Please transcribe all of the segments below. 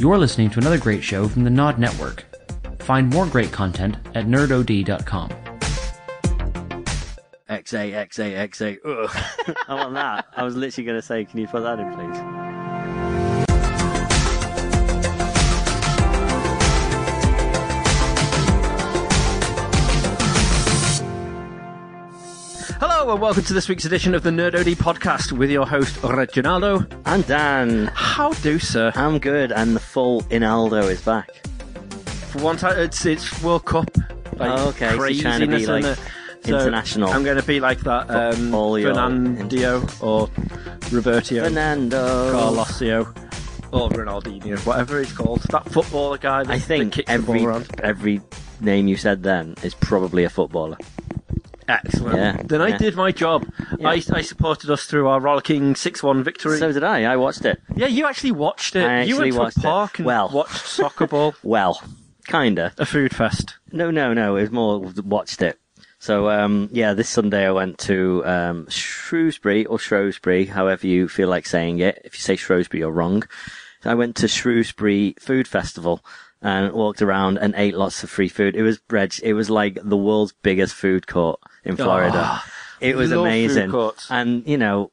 You're listening to another great show from the Nod Network. Find more great content at nerdod.com. XAXAXA. Ugh. I want that. I was literally going to say, can you put that in, please? Hello and welcome to this week's edition of the Nerd OD podcast with your host Reginaldo and Dan. How do, sir? I'm good, and the full Inaldo is back. For one time, it's World Cup. Like, oh, okay, so you're trying to be like international. So I'm going to be like that Fernandinho or Roberto, Fernando, Carlosio or Ronaldinho, whatever it's called. That footballer guy. That, I think that kicks every the ball around. Every name you said then is probably a footballer. Excellent. Yeah, then I did my job. Yeah. I supported us through our rollicking 6-1 victory. So did I. I watched it. Yeah, you actually watched it. I actually went to a park and watched soccer ball. Well, kinda. A food fest. No. It was more watched it. So, this Sunday I went to Shrewsbury, or Shrewsbury, however you feel like saying it. If you say Shrewsbury, you're wrong. I went to Shrewsbury Food Festival and walked around and ate lots of free food. It was like the world's biggest food court in Florida. It was amazing. And, you know,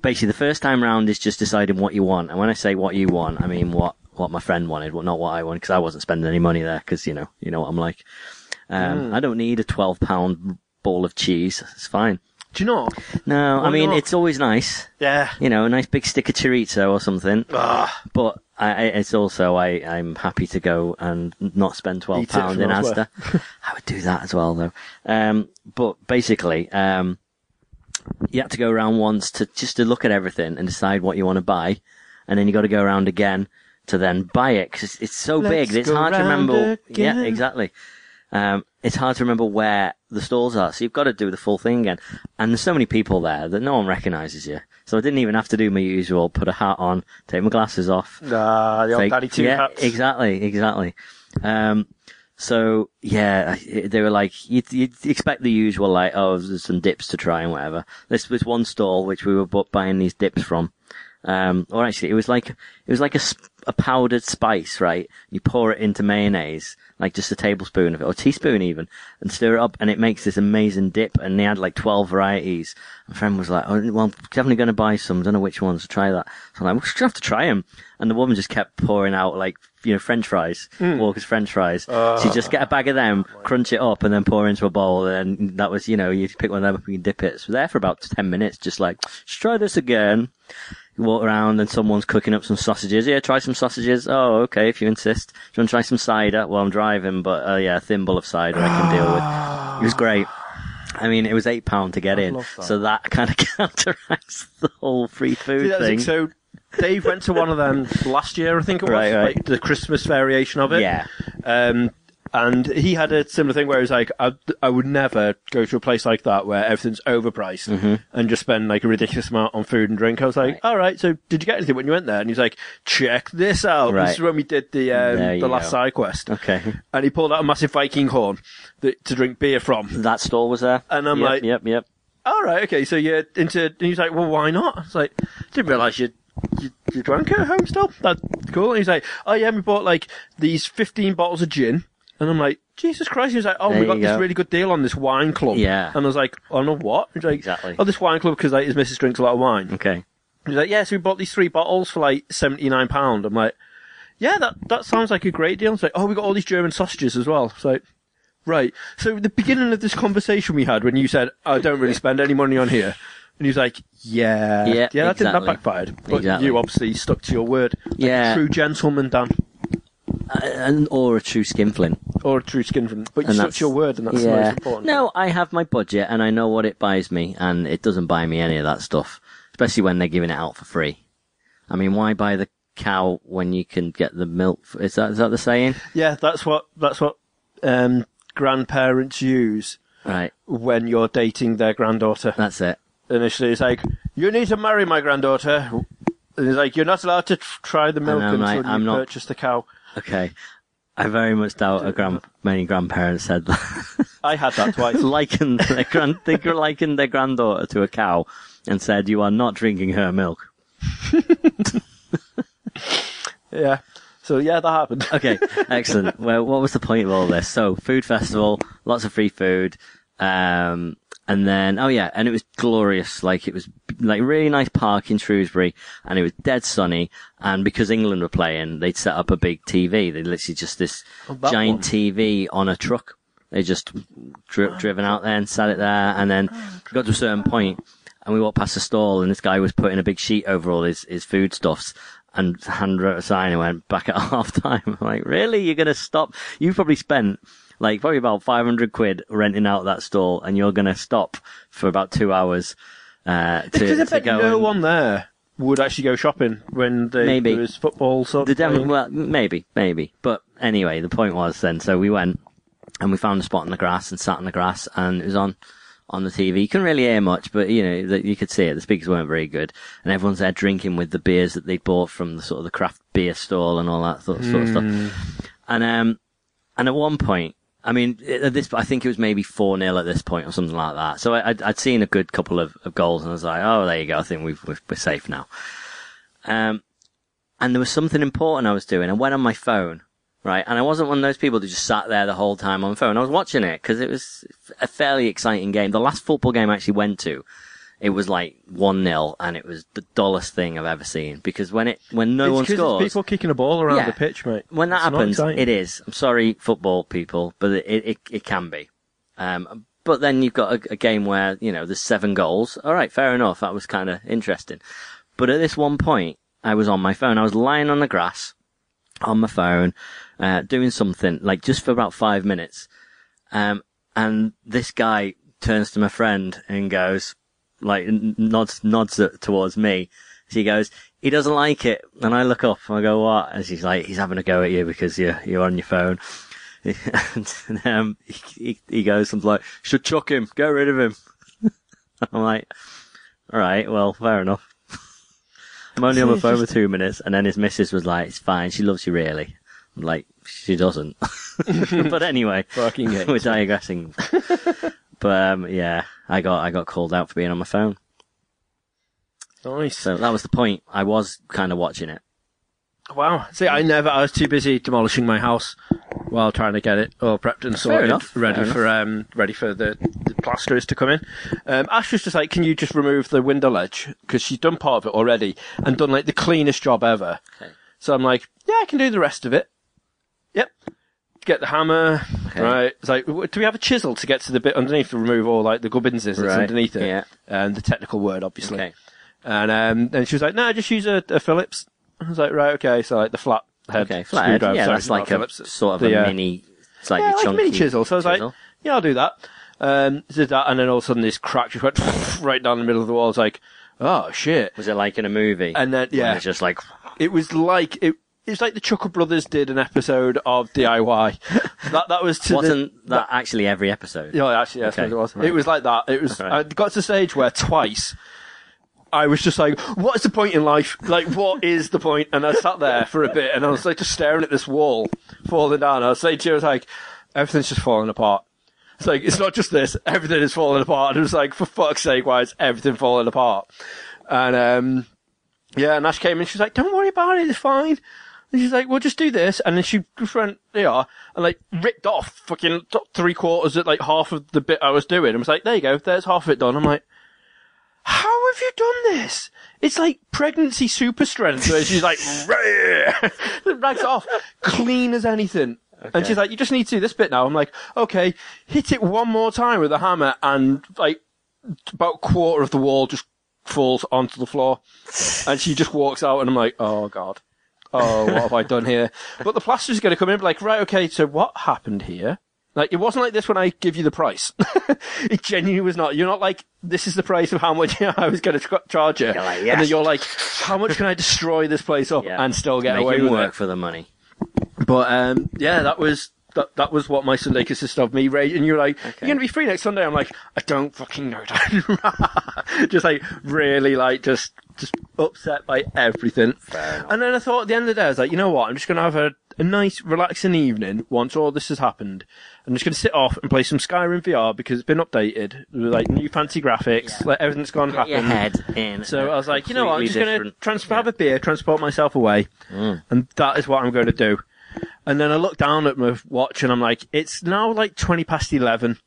basically the first time round is just deciding what you want. And when I say what you want, I mean what my friend wanted, not what I wanted, because I wasn't spending any money there, because, you know what I'm like. I don't need a 12-pound ball of cheese. It's fine. Do you know? No, I mean, it's always nice. Yeah. You know, a nice big stick of chorizo or something. But I'm happy to go and not spend £12 in Asda. I would do that as well, though. But basically, you have to go around once to look at everything and decide what you want to buy, and then you got to go around again to then buy it, because it's so big that it's hard to remember. Again. Yeah, exactly. It's hard to remember where the stalls are, so you've got to do the full thing again. And there's so many people there that no one recognises you. So I didn't even have to do my usual, put a hat on, take my glasses off. The old daddy two hats. Exactly. So, yeah, they were like, you'd expect the usual, like, oh, there's some dips to try and whatever. This was one stall which we were buying these dips from. Or actually, it was like a powdered spice, right? You pour it into mayonnaise, like just a tablespoon of it, or a teaspoon even, and stir it up, and it makes this amazing dip, and they had like 12 varieties. My friend was like, oh, well, I'm definitely going to buy some, don't know which ones to try that. So I'm like, we're just going to have to try them. And the woman just kept pouring out, like, French fries, Walker's French fries. So you just get a bag of them, crunch it up, and then pour into a bowl, and that was, you pick one of them up and you dip it. So there for about 10 minutes, just like, let's try this again. Walk around and someone's cooking up some sausages. Yeah, try some sausages. Oh, okay, if you insist. Do you want to try some cider? Well, I'm driving, but a thimble of cider I can deal with. It was great. I mean, it was £8 to get in, that. So that kind of counteracts the whole free food thing. So Dave went to one of them last year, I think it was, right. Like the Christmas variation of it. Yeah. And he had a similar thing where he was like, I would never go to a place like that where everything's overpriced and just spend like a ridiculous amount on food and drink. I was like, all right, so did you get anything when you went there? And he was like, check this out. Right. This is when we did the last side quest. Okay. And he pulled out a massive Viking horn to drink beer from. That stall was there. And I'm like, Yep. All right, okay, so you're into... And he was like, well, why not? I was like, didn't realise you drank at home still. That's cool. And he's like, oh yeah, we bought like these 15 bottles of gin. And I'm like, Jesus Christ. He was like, oh, we got this really good deal on this wine club. Yeah. And I was like, on a what? He was like, exactly. Oh, this wine club, because like, his missus drinks a lot of wine. Okay. He's like, yeah, so we bought these 3 bottles for like £79. I'm like, yeah, that sounds like a great deal. It's like, oh, we got all these German sausages as well. It's like, right. So the beginning of this conversation we had when you said, I don't really spend any money on here. And he was like, yeah, exactly. That backfired. But you obviously stuck to your word. Like a true gentleman, Dan. Or a true skinflint. But you stuck to your word, and that's the most important. No, I have my budget, and I know what it buys me, and it doesn't buy me any of that stuff, especially when they're giving it out for free. I mean, why buy the cow when you can get the milk? Is that the saying? Yeah, that's what grandparents use when you're dating their granddaughter. That's it. Initially, it's like, you need to marry my granddaughter. And it's like, you're not allowed to try the milk until you purchase the cow. Okay, I very much doubt many grandparents said that. I had that twice. They likened their granddaughter to a cow and said, you are not drinking her milk. Yeah. So yeah, that happened. Okay, excellent. Well, what was the point of all this? So, food festival, lots of free food, and then, oh yeah, and it was glorious. Like, it was like really nice park in Shrewsbury, and it was dead sunny. And because England were playing, they'd set up a big TV. They literally just this giant TV on a truck. They just driven out there and sat it there, and then got to a certain point, and we walked past a stall, and this guy was putting a big sheet over all his foodstuffs, and hand wrote a sign and went back at half time. I'm like, really? You're going to stop? You've probably spent like probably about 500 quid renting out that stall, and you're going to stop for about 2 hours one there would actually go shopping when there was football sort of thing. Well, maybe. But anyway, the point was then, so we went, and we found a spot in the grass and sat in the grass, and it was on the TV. You couldn't really hear much, but you know, you could see it. The speakers weren't very good, and everyone's there drinking with the beers that they bought from the sort of the craft beer stall and all that sort of stuff. And at one point, I mean, at this, I think it was maybe 4-0 at this point or something like that. So I'd seen a good couple of goals, and I was like, oh, there you go. I think we're safe now. And there was something important I was doing. I went on my phone. Right, and I wasn't one of those people that just sat there the whole time on the phone. I was watching it because it was a fairly exciting game. The last football game I actually went to, it was like 1-0, and it was the dullest thing I've ever seen. Because when no one scores, it's people kicking a ball around the pitch, mate. When that happens, it is. I'm sorry, football people, but it can be. But then you've got a game where you know there's 7 goals. All right, fair enough. That was kind of interesting. But at this one point, I was on my phone. I was lying on the grass on my phone, doing something, like, just for about 5 minutes. And this guy turns to my friend and goes, like, nods towards me. She goes, he doesn't like it. And I look up and I go, what? And she's like, he's having a go at you because you're on your phone. And, he goes something like, should chuck him, get rid of him. I'm like, all right, well, fair enough. I'm only on my phone for 2 minutes, and then his missus was like, it's fine, she loves you really. I'm like, she doesn't. But anyway, we're digressing. But yeah, I got called out for being on my phone. Nice. So that was the point. I was kind of watching it. Wow. See, I was too busy demolishing my house while trying to get it all prepped and sorted, ready for the plasterers to come in. Ash was just like, can you just remove the window ledge? Because she's done part of it already and done like the cleanest job ever. Okay. So I'm like, yeah, I can do the rest of it. Yep. Get the hammer. Okay. Right. It's like, do we have a chisel to get to the bit underneath to remove all like the gubbins that's underneath it? Yeah. And the technical word, obviously. Okay. And then she was like, no, just use a Phillips. I was like, right, okay, so like the flat head screwdriver. Yeah, that's like a sort of a mini, slightly chunky. Yeah, like a mini chisel. So I was like, yeah, I'll do that. Did that, and then all of a sudden this crack just went right down the middle of the wall. I was like, oh shit. Was it like in a movie? And then, yeah. It's just like... It was like... It was like the Chuckle Brothers did an episode of DIY. That was to Wasn't that actually every episode? Yeah, actually, yes, okay. It was. Right. It was like that. It was... Right. I got to the stage where twice... I was just like, what is the point in life? Like, what is the point? And I sat there for a bit, and I was like just staring at this wall falling down. I was saying to you, I was like, everything's just falling apart. It's like, it's not just this. Everything is falling apart. And it was like, for fuck's sake, why is everything falling apart? And, yeah, and Ash came in. She's like, don't worry about it. It's fine. And she's like, well, just do this. And then she just went, yeah, and like ripped off fucking 3/4 at like half of the bit I was doing. And was like, there you go. There's half of it done. I'm like, how have you done this? It's like pregnancy super strength, where she's like, rags it off, clean as anything. Okay. And she's like, you just need to do this bit now. I'm like, okay, hit it one more time with a hammer, and like about a quarter of the wall just falls onto the floor. And she just walks out, and I'm like, oh God, oh, what have I done here? But the plaster's going to come in and be like, right, okay, so what happened here? Like, it wasn't like this when I give you the price. It genuinely was not. You're not like, this is the price of how much I was going to charge you. Like, yes. And then you're like, how much can I destroy this place up and still get away with it? Work for the money. But, yeah, that was what my Sunday consisted of, me raging. And you're like, okay, you're going to be free next Sunday. I'm like, I don't fucking know. Just like, really like, just upset by everything. And then I thought at the end of the day, I was like, you know what? I'm just going to have a nice, relaxing evening once all this has happened. I'm just going to sit off and play some Skyrim VR because it's been updated with like new fancy graphics, like everything's gone happen. Your head in. So I was like, you know what, I'm just going to have a beer, transport myself away, and that is what I'm going to do. And then I look down at my watch and I'm like, it's now like 20 past 11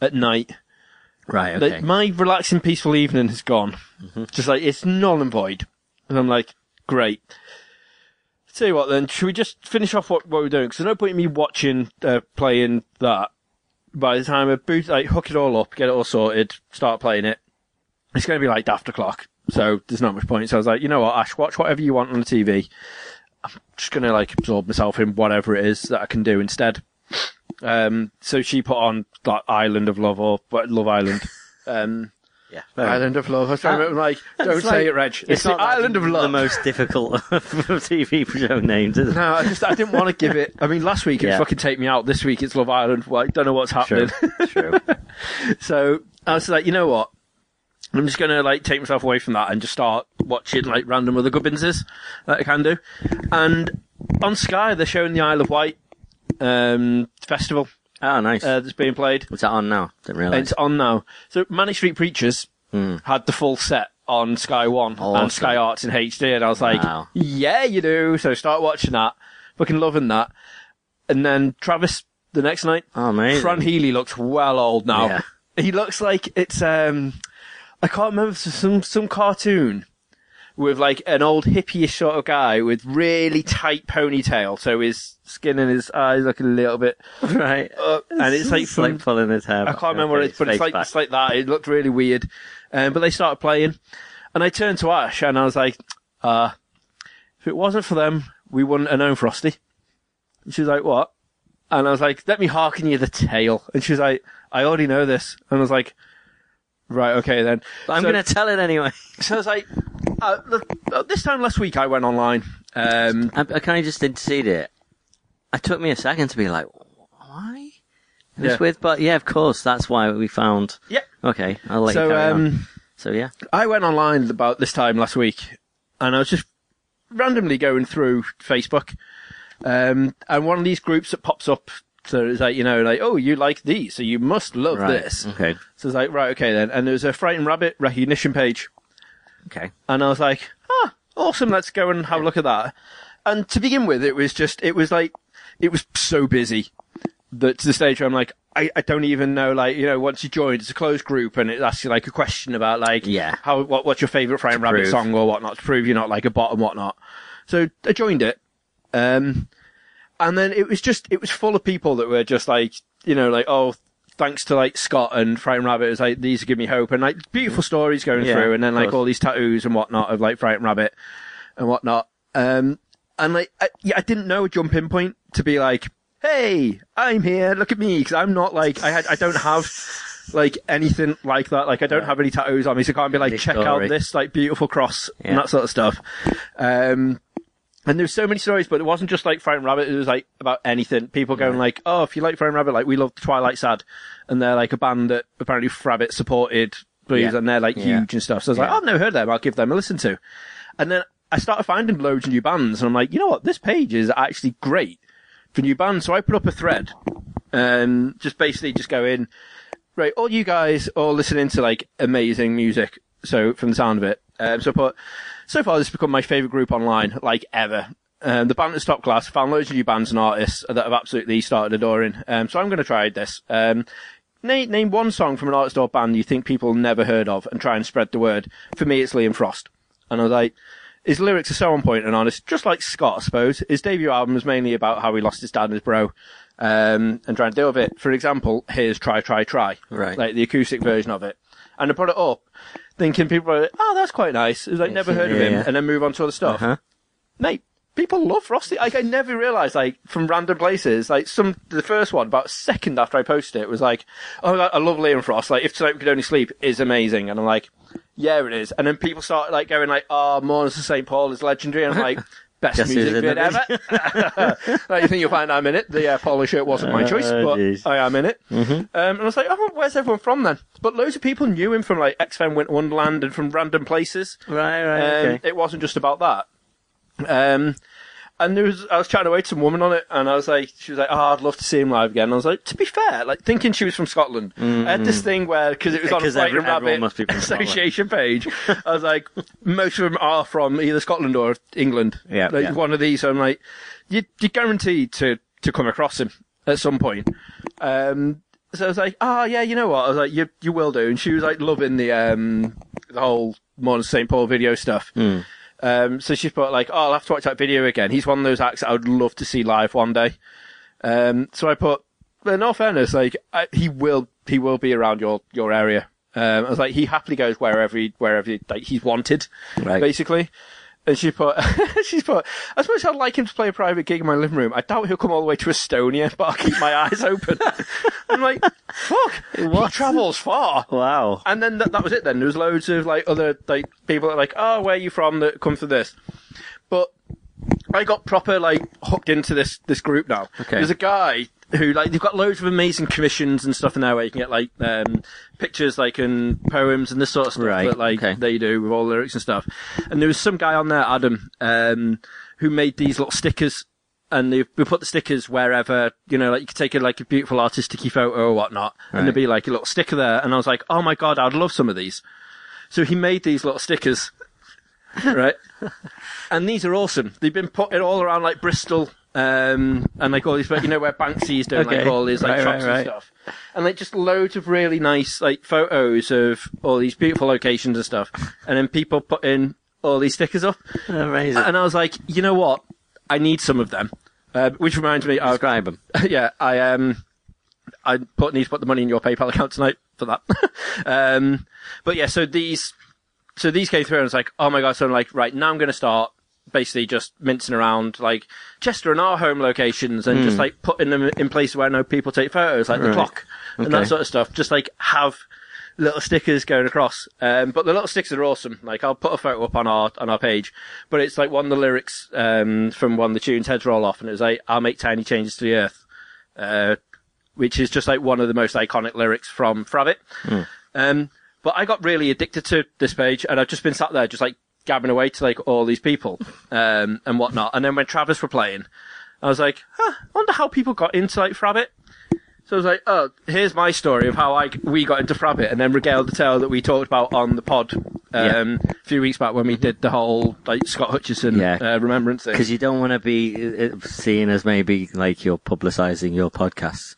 at night. Right, okay. Like, my relaxing, peaceful evening has gone. Mm-hmm. Just like, it's null and void. And I'm like, great. I'll tell you what then, should we just finish off what we're doing? Because there's no point in me watching, playing that. By the time I hook it all up, get it all sorted, start playing it, it's going to be like daft o'clock. So there's not much point. So I was like, you know what, Ash, watch whatever you want on the TV. I'm just going to like absorb myself in whatever it is that I can do instead. So she put on that Island of Love Love Island. Yeah. Island of Love. I was trying to remember, like, don't say it, Reg. It's not the Island of Love. The most difficult of TV show names, is it? No, I didn't want to give it. I mean, last week it fucking Take Me Out. This week it's Love Island. Well, I don't know what's happening. True. So I was like, you know what? I'm just going to like take myself away from that and just start watching like random other gubbinses that I can do. And on Sky, they're showing the Isle of Wight festival. Oh, nice. That's being played. Was that on now? Didn't realise. It's on now. So Manic Street Preachers had the full set on Sky One and Sky Arts in HD, and I was like, yeah, you do. So start watching that. Fucking loving that. And then Travis the next night. Oh, mate. Fran Healy looks well old now. Yeah. He looks like it's, I can't remember, some cartoon with like an old hippie-ish sort of guy with really tight ponytail, so his skin and his eyes look a little bit right up, and it's like from, like pulling his hair back. I can't remember what it is, but it's like that. It looked really weird, but they started playing, and I turned to Ash and I was like, if it wasn't for them, we wouldn't have known Frosty." And she was like, "What?" And I was like, "Let me hearken you the tale." And she was like, "I already know this." And I was like, "Right, okay then." But I'm going to tell it anyway. So I was like, this time last week I went online. I kind of just interceded it. It took me a second to be like, why? Yeah. This weird, but yeah, of course, that's why we found. Yeah. Okay, I'll let you carry on. So yeah. I went online about this time last week, and I was just randomly going through Facebook, and one of these groups that pops up. So it's like, you know, like, oh, you like these, so you must love this. Okay. So it's like, right, okay then. And there was a Frightened Rabbit recognition page. Okay. And I was like, awesome, let's go and have a look at that. And to begin with, it was so busy that to the stage where I'm like, I don't even know, like, you know, once you join, it's a closed group and it asks you like a question about like, what's your favorite Frightened Rabbit song or whatnot to prove you're not like a bot and whatnot. So I joined it. And then it was full of people that were just like, you know, like, oh, thanks to like Scott and Frightened Rabbit, it was like, these give me hope, and like beautiful stories going through, and then like all these tattoos and whatnot of like Frightened Rabbit and whatnot. And like, I didn't know a jumping point to be like, hey, I'm here, look at me, because I'm not like, I don't have like anything like that. Like I don't have any tattoos on me, so I can't be like, check out this like beautiful cross and that sort of stuff. And there's so many stories, but it wasn't just like Frightened Rabbit. It was like about anything. People going like, "Oh, if you like Frightened Rabbit, like we love Twilight Sad," and they're like a band that apparently Frabbit supported, blues, and they're like huge and stuff. So I was like, "Oh, I've never heard of them. I'll give them a listen to." And then I started finding loads of new bands, and I'm like, "You know what? This page is actually great for new bands." So I put up a thread, and just go in, right? All you guys all listening to like amazing music. So from the sound of it, so far, this has become my favourite group online, like, ever. The band is top class. Found loads of new bands and artists that I've absolutely started adoring. So I'm going to try this. Name one song from an artist or band you think people never heard of and try and spread the word. For me, it's Liam Frost. And I was like, his lyrics are so on point and honest, just like Scott, I suppose. His debut album was mainly about how he lost his dad and his bro, and trying to deal with it. For example, here's Try, Try, Try. Right. Like, the acoustic version of it. And I put it up, thinking people are like, oh, that's quite nice. It was like, never heard of him, and then move on to other stuff. Uh-huh. Mate, people love Frosty. Like, I never realised, like, from random places, like, the first one, about a second after I posted it, was like, oh, I love Liam Frost. Like, If Tonight We Could Only Sleep is amazing. And I'm like, yeah, it is. And then people start, like, going like, oh, Morris of St. Paul is legendary. And I'm like, best music video ever. Like, you think you'll find I'm in it. The polo shirt wasn't my choice, but I am in it. Mm-hmm. And I was like, oh, where's everyone from then? But loads of people knew him from like X-Men Winter Wonderland and from random places. Right, okay. It wasn't just about that. And there was, I was chatting away to some woman on it, and I was like, she was like, oh, I'd love to see him live again. And I was like, to be fair, like, thinking she was from Scotland, I had this thing where, because it was on a Frightened Rabbit association page, I was like, most of them are from either Scotland or England. Yeah. Like, one of these, so I'm like, you're guaranteed to come across him at some point. So I was like, oh, yeah, you know what? I was like, you will do. And she was like, loving the whole Morris of St. Paul video stuff. Mm. So she thought, like, oh, I'll have to watch that video again. He's one of those acts that I would love to see live one day. So I put, in all fairness, like, he will be around your area. I was like, he happily goes wherever, like, he's wanted, right, basically. And she put, as much as I'd like him to play a private gig in my living room, I doubt he'll come all the way to Estonia, but I'll keep my eyes open. I'm like, fuck, what? He travels far. Wow. And then that was it then. There was loads of, like, other, like, people that are like, oh, where are you from that come for this? But I got proper, like, hooked into this group now. Okay. There's a guy who, like, they've got loads of amazing commissions and stuff in there where you can get, like, pictures, like, and poems and this sort of stuff that, like, they do with all lyrics and stuff. And there was some guy on there, Adam, who made these little stickers, and we put the stickers wherever, you know, like, you could take, like, a beautiful artistic-y photo or whatnot, and there'd be, like, a little sticker there. And I was like, oh, my God, I'd love some of these. So he made these little stickers, right? And these are awesome. They've been put all around, like, Bristol... and like all these, but you know where Banksy's doing like all his like shops and stuff, and like just loads of really nice like photos of all these beautiful locations and stuff, and then people put in all these stickers up. Amazing. And I was like, you know what, I need some of them. Which reminds me, describe them. Yeah, I need to put the money in your PayPal account tonight for that. But yeah, so these came through, and I was like, oh my god! So I'm like, right now I'm going to start. Basically just mincing around like Chester and our home locations and just like putting them in places where no people take photos, like the clock and that sort of stuff. Just like have little stickers going across. But the little stickers are awesome. Like I'll put a photo up on our page, but it's like one of the lyrics, from one of the tunes, Heads Roll Off. And it was like, I'll make tiny changes to the earth, which is just like one of the most iconic lyrics from Rabbit. But I got really addicted to this page, and I've just been sat there just like, gabbing away to like all these people, and whatnot. And then when Travis were playing, I was like, huh, I wonder how people got into like Frabbit. So I was like, oh, here's my story of how we got into Frabbit, and then regaled the tale that we talked about on the pod, a few weeks back when we did the whole like Scott Hutchison, remembrance thing. Cause you don't want to be seen as maybe like you're publicizing your podcasts.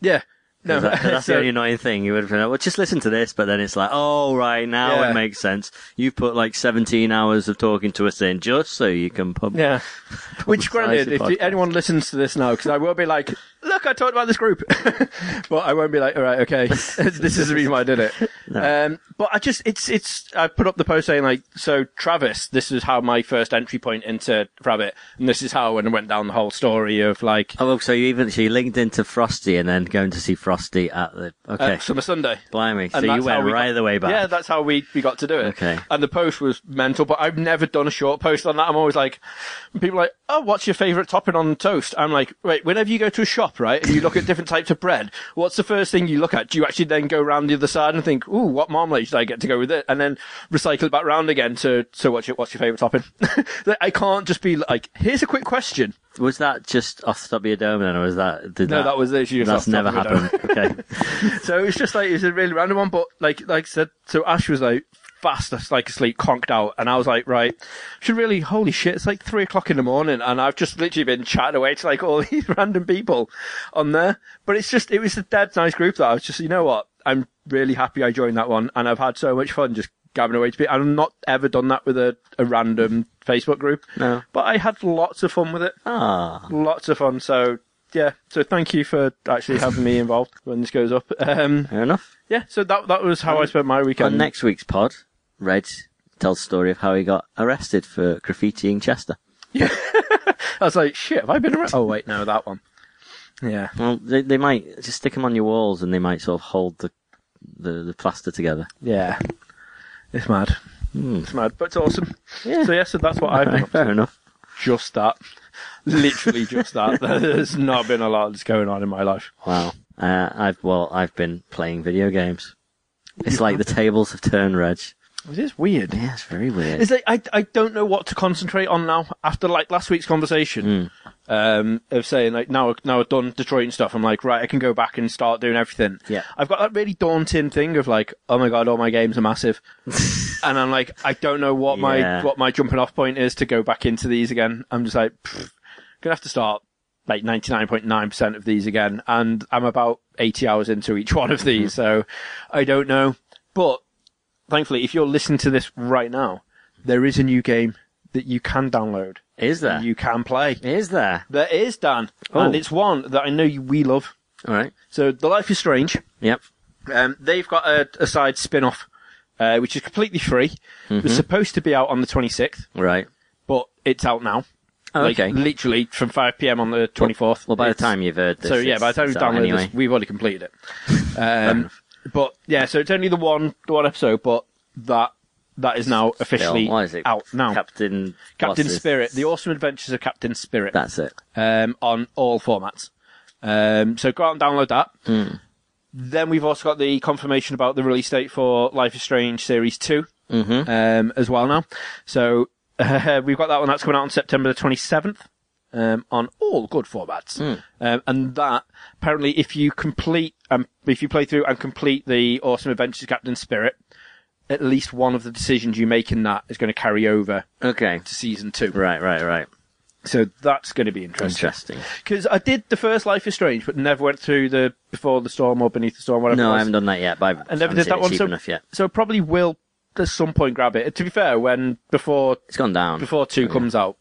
Yeah. No, that's the only annoying thing. You would have been like, well, just listen to this, but then it's like, oh, right, now it makes sense. You've put like 17 hours of talking to us in just so you can publish. Which, granted, if anyone listens to this now, because I will be like, look, I talked about this group. But I won't be like, all right, okay, this is the reason why I did it. No. But I just, I put up the post saying like, so Travis, this is how my first entry point into Rabbit, and this is how, and I went down the whole story of like. Oh, look, so you linked into Frosty and then going to see Frosty at the Summer Sunday. Blimey! So you went right the way back. Yeah, that's how we got to do it. Okay. And the post was mental, but I've never done a short post on that. I'm always like, people are like, oh, what's your favourite topping on toast? I'm like, wait, whenever you go to a shop, right, and you look at different types of bread, what's the first thing you look at? Do you actually then go round the other side and think, ooh, what marmalade should I get to go with it? And then recycle it back round again to what's your favourite topping? I can't just be like, here's a quick question. Was that just off the top of your dome then, or was that... No, that was literally just off the top of your dome. That's never happened. Okay. So it was just like, it was a really random one, but like I said, so Ash was like, fast, like asleep, conked out, and I was like, right, should really, holy shit, it's like 3:00 in the morning, and I've just literally been chatting away to like all these random people on there. But it's just, it was a dead nice group that I was just, you know what, I'm really happy I joined that one, and I've had so much fun just gabbing away to people. I've not ever done that with a random Facebook group. No. But I had lots of fun with it. Lots of fun. So yeah. So thank you for actually having me involved when this goes up. Fair enough. Yeah. So that was how I spent my weekend. On next week's pod, Red tells the story of how he got arrested for graffitiing Chester. Yeah. I was like, shit, have I been arrested? Oh wait, no, that one. Yeah. Well, they might just stick them on your walls, and they might sort of hold the plaster together. Yeah. It's mad. It's mad, but it's awesome. Yeah. So, so that's what I've been up to. Fair enough. Just that. Literally just that. There's not been a lot that's going on in my life. Wow. I've been playing video games. It's like the tables have turned, Reg. It is weird. Yeah, it's very weird. It's like, I don't know what to concentrate on now. After like last week's conversation of saying like now I've done Detroit and stuff, I'm like, right, I can go back and start doing everything. Yeah. I've got that really daunting thing of like, oh my god, all my games are massive. And I'm like, I don't know what my jumping off point is to go back into these again. I'm just like, gonna have to start like 99.9% of these again, and I'm about 80 hours into each one of these, so I don't know. But thankfully, if you're listening to this right now, there is a new game that you can download. Is there? You can play. Is there? There is, Dan. Oh. And it's one that I know we love. All right. So, The Life is Strange. Yep. They've got a side spin-off, which is completely free. Mm-hmm. It was supposed to be out on the 26th. Right. But it's out now. Oh, like, okay. Literally from 5 p.m. on the 24th. Well, by the time you've heard this. So, yeah, by the time you've downloaded this, we've already completed it. But yeah, so it's only the one episode, but that is now officially out now. Captain Spirit, The Awesome Adventures of Captain Spirit. That's it. On all formats. So go out and download that. Mm. Then we've also got the confirmation about the release date for Life is Strange Series 2 as well now. So we've got that one that's coming out on September the 27th on all good formats. Mm. And that apparently, if you play through and complete The Awesome Adventures of Captain Spirit, at least one of the decisions you make in that is going to carry over to season 2. Right. So that's going to be interesting. Because I did the first Life is Strange, but never went through the Before the Storm or Beneath the Storm, whatever. No, I haven't done that yet, but I never did that one, so I probably will at some point grab it. To be fair, before 2 comes out,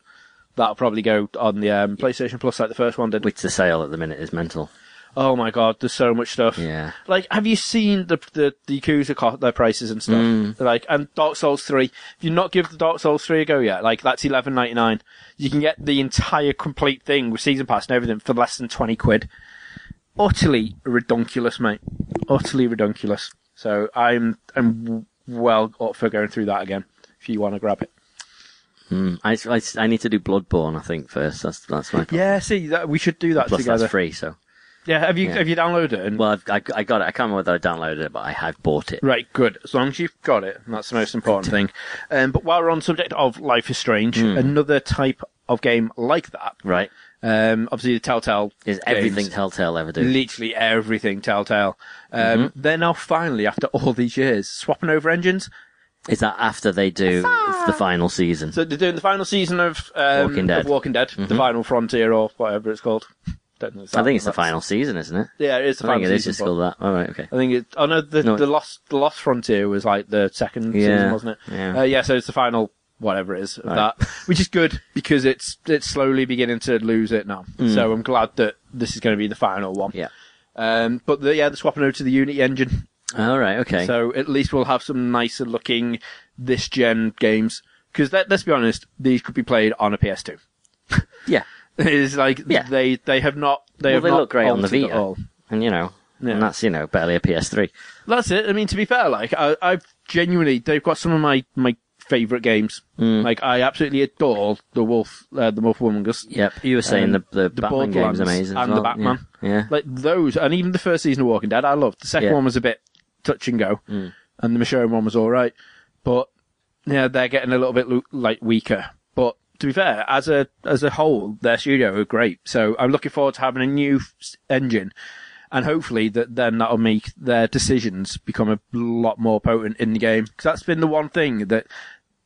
that'll probably go on the PlayStation Plus like the first one did. Which the sale at the minute is mental. Oh my god, there's so much stuff. Yeah. Like, have you seen the Yakuza their prices and stuff? Mm. Like, and Dark Souls 3. If you not give the Dark Souls 3 a go yet, like, that's $11.99. You can get the entire complete thing with season pass and everything for less than 20 quid. Utterly redonkulous, mate. Utterly redonkulous. So I'm well up for going through that again, if you want to grab it. Mm. I need to do Bloodborne, I think, first. That's my problem. Yeah, see, we should do that plus together. Plus that's free, so... Yeah, have you downloaded it? Well, I got it. I can't remember whether I downloaded it, but I have bought it. Right, good. As long as you've got it, that's the most important thing. But while we're on the subject of Life is Strange, another type of game like that. Right. Obviously, the Telltale is everything games, Telltale ever do. Literally everything Telltale. They're now finally, after all these years, swapping over engines. Is that after they do the final season? So they're doing the final season of Walking Dead, the final frontier or whatever it's called. I think it's the final season, isn't it? Yeah, it is the final season. I think it is just called that. All right, okay. I think the Lost Frontier was like the second season, wasn't it? Yeah. So it's the final whatever it is of that, which is good because it's slowly beginning to lose it now. Mm. So I'm glad that this is going to be the final one. Yeah. But they're swapping over to the Unity engine. All right, okay. So at least we'll have some nicer looking this gen games because let's be honest, these could be played on a PS2. Yeah. It's like they have not. They look great on the Vita, and that's barely a PS3. That's it. I mean, to be fair, like I've genuinely, they've got some of my favorite games. Mm. Like I absolutely adore the Wolf Among Us. Yep, you were saying the Batman game's amazing, and the Batman. Yeah, like those, and even the first season of Walking Dead, I loved. The second one was a bit touch and go, and the Michonne one was all right, but yeah, they're getting a little bit weaker, but. To be fair, as a whole, their studio are great. So I'm looking forward to having a new engine, and hopefully that'll make their decisions become a lot more potent in the game. Because that's been the one thing that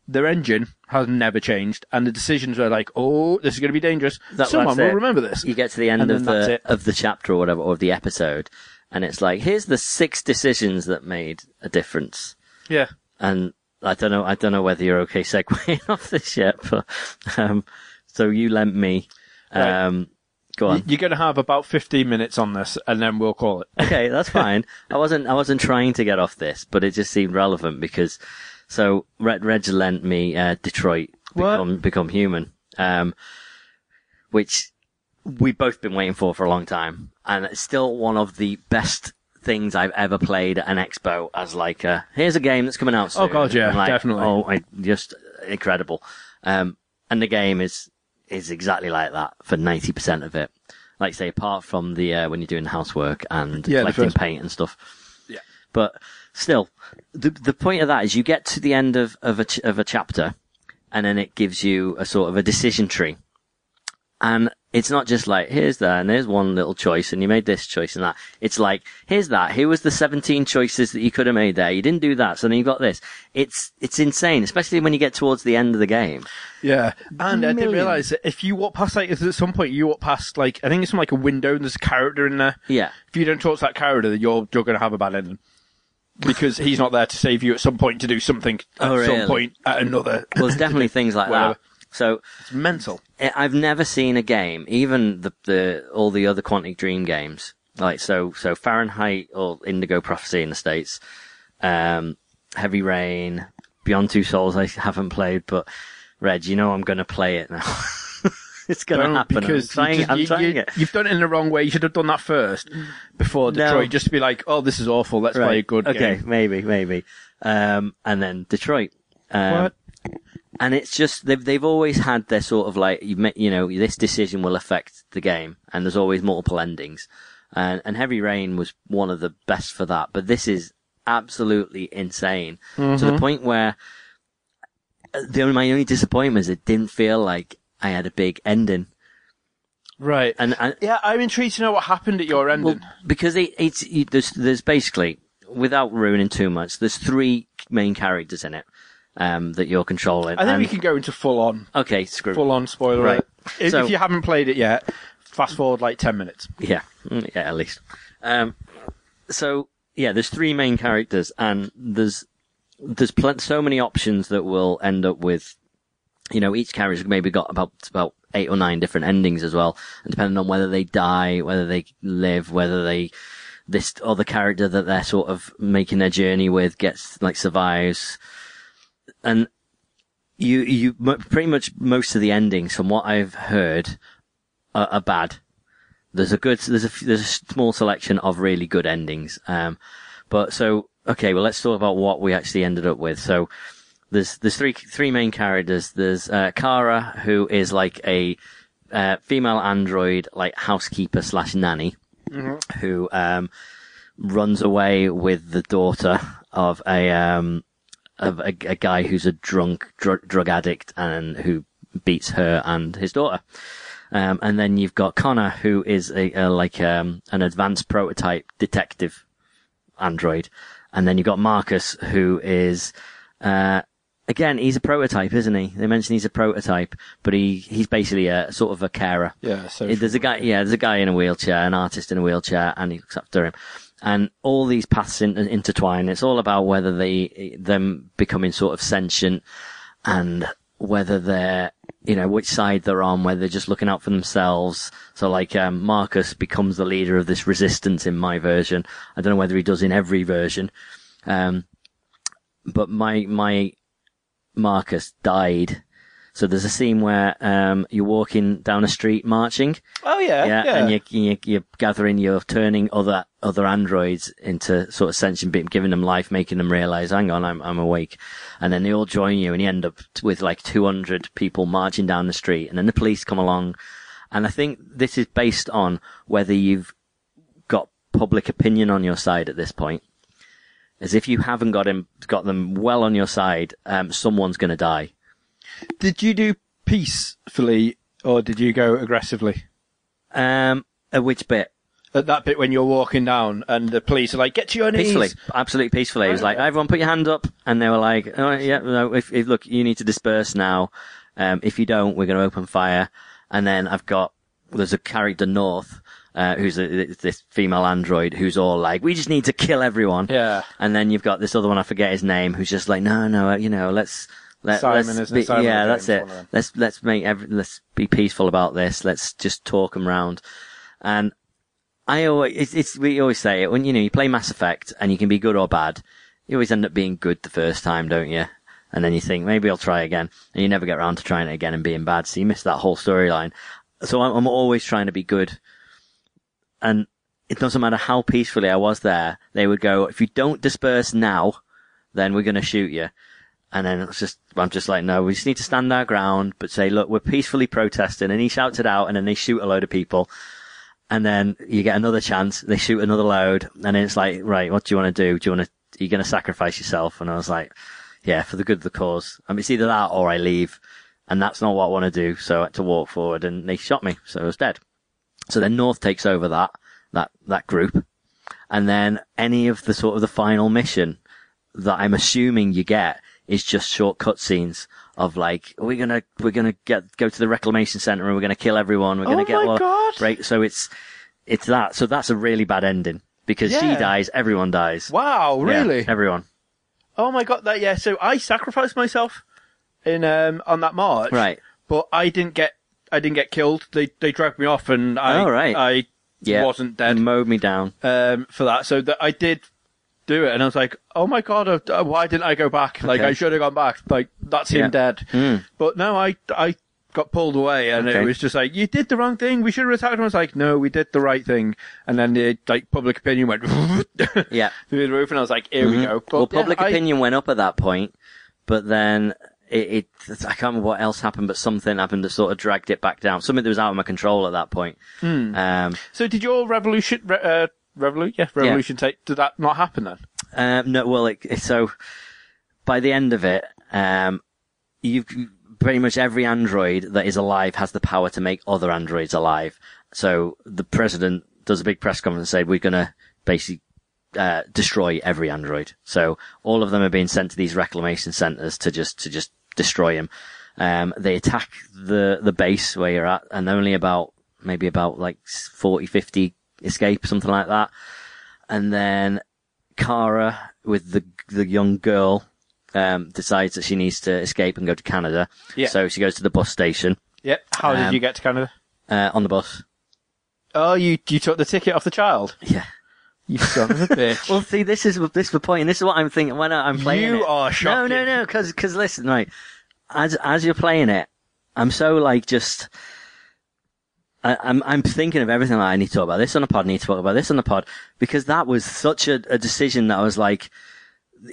their engine has never changed, and the decisions were like, "Oh, this is going to be dangerous. Someone will remember this." You get to the end of the chapter or whatever, or the episode, and it's like, "Here's the 6 decisions that made a difference." Yeah, and. I don't know whether you're okay segueing off this yet, but so you lent me. Go on. You're going to have about 15 minutes on this, and then we'll call it. Okay, that's fine. I wasn't trying to get off this, but it just seemed relevant because. So Reg lent me Detroit Become Human, which we've both been waiting for a long time, and it's still one of the best things I've ever played at an expo as like here's a game that's coming out soon. Oh god, yeah, like, definitely. Oh, just incredible. And the game is exactly like that for 90% of it. Like say, apart from the when you're doing housework and collecting paint and stuff. Yeah. But still, the point of that is you get to the end of a chapter, and then it gives you a sort of a decision tree. And it's not just like, here's that, and here's one little choice, and you made this choice and that. It's like, here's that, here was the 17 choices that you could have made there, you didn't do that, so then you got this. It's insane, especially when you get towards the end of the game. Yeah, and I didn't realise that if you walk past, like, at some point you walk past, like, I think it's from, like, a window and there's a character in there. Yeah. If you don't talk to that character, you're going to have a bad ending. Because he's not there to save you at some point to do something at some point at another. Well, there's definitely things like that. So it's mental. I've never seen a game, even all the other Quantic Dream games, like so Fahrenheit or Indigo Prophecy in the States, Heavy Rain, Beyond Two Souls. I haven't played, but Reg, you know I'm going to play it now. It's going to happen. I'm trying it. You've done it in the wrong way. You should have done that first before Detroit. No. Just to be like, oh, this is awful. Let's play a good game. Okay, maybe. And then Detroit. What? And it's just, they've always had their sort of like, this decision will affect the game, and there's always multiple endings. And Heavy Rain was one of the best for that, but this is absolutely insane. Mm-hmm. To the point where my only disappointment is it didn't feel like I had a big ending. Right. And yeah, I'm intrigued to know what happened at your ending. Well, because there's basically, without ruining too much, there's three main characters in it. That you're controlling. I think we can go into full-on. Okay, screw it. Full-on spoiler. Right. If you haven't played it yet, fast forward like 10 minutes. Yeah, at least. There's three main characters, and there's so many options that will end up with, each character's maybe got about 8 or 9 different endings as well, and depending on whether they die, whether they live, whether they... this other character that they're sort of making their journey with gets, like, survives... And you pretty much most of the endings, from what I've heard, are bad. There's a small selection of really good endings. Let's talk about what we actually ended up with. So there's three main characters. There's Kara, who is like a female android, like housekeeper / nanny, mm-hmm. who runs away with the daughter of a guy who's a drug addict and who beats her and his daughter. And then you've got Connor, who is an advanced prototype detective android. And then you've got Marcus, who is, again, he's a prototype, isn't he? They mentioned he's a prototype, but he's basically a sort of a carer. Yeah. So there's a guy in a wheelchair, an artist in a wheelchair, and he looks after him. And all these paths intertwine. It's all about whether them becoming sort of sentient, and whether they're, which side they're on, whether they're just looking out for themselves. So like, Marcus becomes the leader of this resistance in my version. I don't know whether he does in every version. But my Marcus died. So there's a scene where you're walking down a street marching. Oh yeah, yeah. And you're gathering, you're turning other androids into sort of sentient, giving them life, making them realize, hang on, I'm awake. And then they all join you, and you end up with like 200 people marching down the street. And then the police come along, and I think this is based on whether you've got public opinion on your side at this point. As if you haven't got them well on your side, someone's going to die. Did you do peacefully, or did you go aggressively? At which bit? At that bit when you're walking down and the police are like, get to your knees. Peacefully, absolutely peacefully. It was like, everyone put your hand up, and they were like, oh, yeah, no, if look, you need to disperse now. If you don't, we're going to open fire. And then there's a character, North, who's this female android, who's all like, we just need to kill everyone. Yeah. And then you've got this other one, I forget his name, who's just like, no, Simon, yeah, that's it. Let's be peaceful about this. Let's just talk them round. And we always say it when you play Mass Effect and you can be good or bad. You always end up being good the first time, don't you? And then you think maybe I'll try again, and you never get around to trying it again and being bad. So you miss that whole storyline. So I'm always trying to be good, and it doesn't matter how peacefully I was there. They would go, if you don't disperse now, then we're going to shoot you. And then I'm just like, no, we just need to stand our ground, but say, look, we're peacefully protesting. And he shouts it out, and then they shoot a load of people. And then you get another chance. They shoot another load. And then it's like, right, what do you want to do? Do you want to are you going to sacrifice yourself? And I was like, yeah, for the good of the cause. I mean, it's either that or I leave. And that's not what I want to do. So I had to walk forward and they shot me. So I was dead. So then North takes over that group. And then any of the sort of the final mission that I'm assuming you get is just short cutscenes of like, we're going to go to the reclamation center and we're going to kill everyone. We're going to get God. Right. So it's that. So that's a really bad ending because she dies. Everyone dies. Wow. Really? Yeah, everyone. Oh my God. That, yeah. So I sacrificed myself in, on that march. Right. But I didn't get killed. They dragged me off and I wasn't dead. And mowed me down. For that. So that I did do it. And I was like, oh my God, why didn't I go back? Okay. Like I should have gone back. Like that's him dead. Mm. But no, I got pulled away and it was just like, you did the wrong thing. We should have attacked him. I was like, no, we did the right thing. And then the public opinion went through the roof. And I was like, here we go. But, well, public opinion went up at that point, but then I can't remember what else happened, but something happened that sort of dragged it back down. Something that was out of my control at that point. Mm. So did your revolution take, did that not happen then? No, well, so by the end of it, you've pretty much every android that is alive has the power to make other androids alive. So the president does a big press conference and said, we're going to basically destroy every android. So all of them are being sent to these reclamation centers to just destroy him. They attack the base where you're at, and only about 40-50 escape, something like that. And then Kara, with the young girl, decides that she needs to escape and go to Canada. Yeah. So she goes to the bus station. Yep. How did you get to Canada? On the bus. Oh, you took the ticket off the child? Yeah. You son of a bitch. Well, see, this is the point, and this is what I'm thinking when I'm playing it. You are shocking. No, because listen, right, as you're playing it, I'm so, like, just... I'm thinking of everything. Like, I need to talk about this on the pod, because that was such a decision that I was like,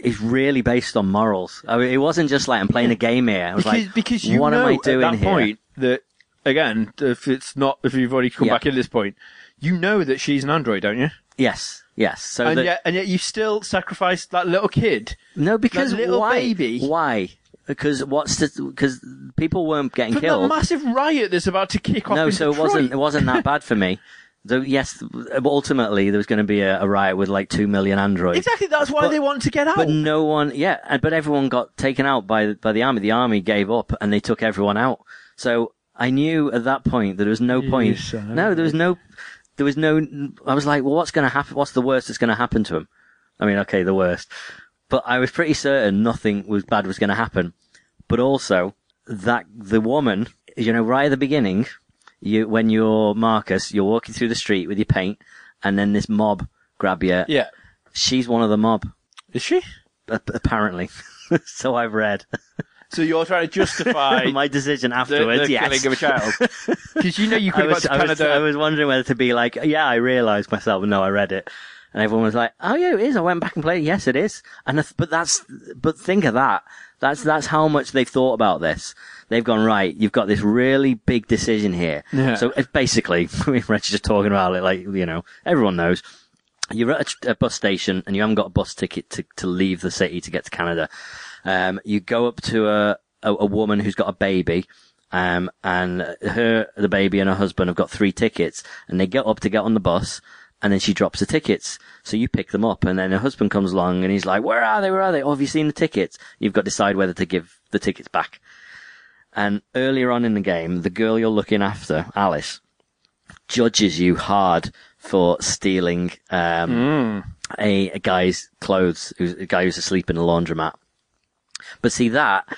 it's really based on morals. I mean, it wasn't just like I'm playing a game here. I was because you what know am I doing at that here? Point that, again, if you've already come back at this point, you know that she's an android, don't you? Yes. So and yet you still sacrificed that little kid. No, because that little baby. Why? Because because people weren't getting killed. But the massive riot that's about to kick off. No, so Detroit. it wasn't that bad for me. Though yes, ultimately there was going to be a riot with like 2 million androids. Exactly, that's why they want to get out. But no one, but everyone got taken out by the army. The army gave up and they took everyone out. So I knew at that point that there was no point. No, there was no. I was like, well, what's going to happen? What's the worst that's going to happen to him? I mean, okay, the worst. But I was pretty certain nothing was bad was going to happen. But also that the woman, you know, right at the beginning, when you're Marcus, you're walking through the street with your paint, and then this mob grab you. Yeah, she's one of the mob. Is she? Apparently, so I've read. So you're trying to justify my decision afterwards, the killing of a child, because you know you could have got to Canada. I was wondering whether to be like, yeah, I realised myself. No, I read it. And everyone was like, oh yeah, it is. I went back and played it. Yes, it is. And, but think of that. That's how much they've thought about this. They've gone, right, you've got this really big decision here. Yeah. So it's basically, we're just talking about it like, you know, everyone knows. You're at a bus station and you haven't got a bus ticket to leave the city to get to Canada. You go up to a woman who's got a baby. And the baby and her husband have got 3 tickets, and they get up to get on the bus. And then she drops the tickets. So you pick them up, and then her husband comes along and he's like, where are they? Oh, have you seen the tickets? You've got to decide whether to give the tickets back. And earlier on in the game, the girl you're looking after, Alice, judges you hard for stealing, a guy's clothes, a guy who's asleep in a laundromat. But see that,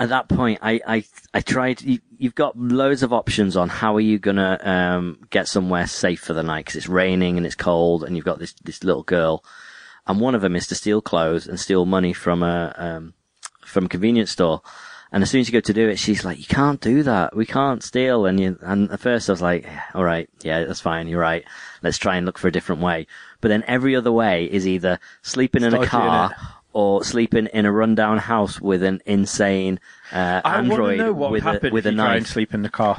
at that point, I tried, you've got loads of options on how are you gonna, get somewhere safe for the night, cause it's raining and it's cold and you've got this little girl. And one of them is to steal clothes and steal money from a convenience store. And as soon as you go to do it, she's like, you can't do that. We can't steal. And at first I was like, all right. Yeah, that's fine. You're right. Let's try and look for a different way. But then every other way is either sleeping in a car or sleeping in a rundown house with an insane android with a knife. I want to know what would happen if you try and sleep in the car.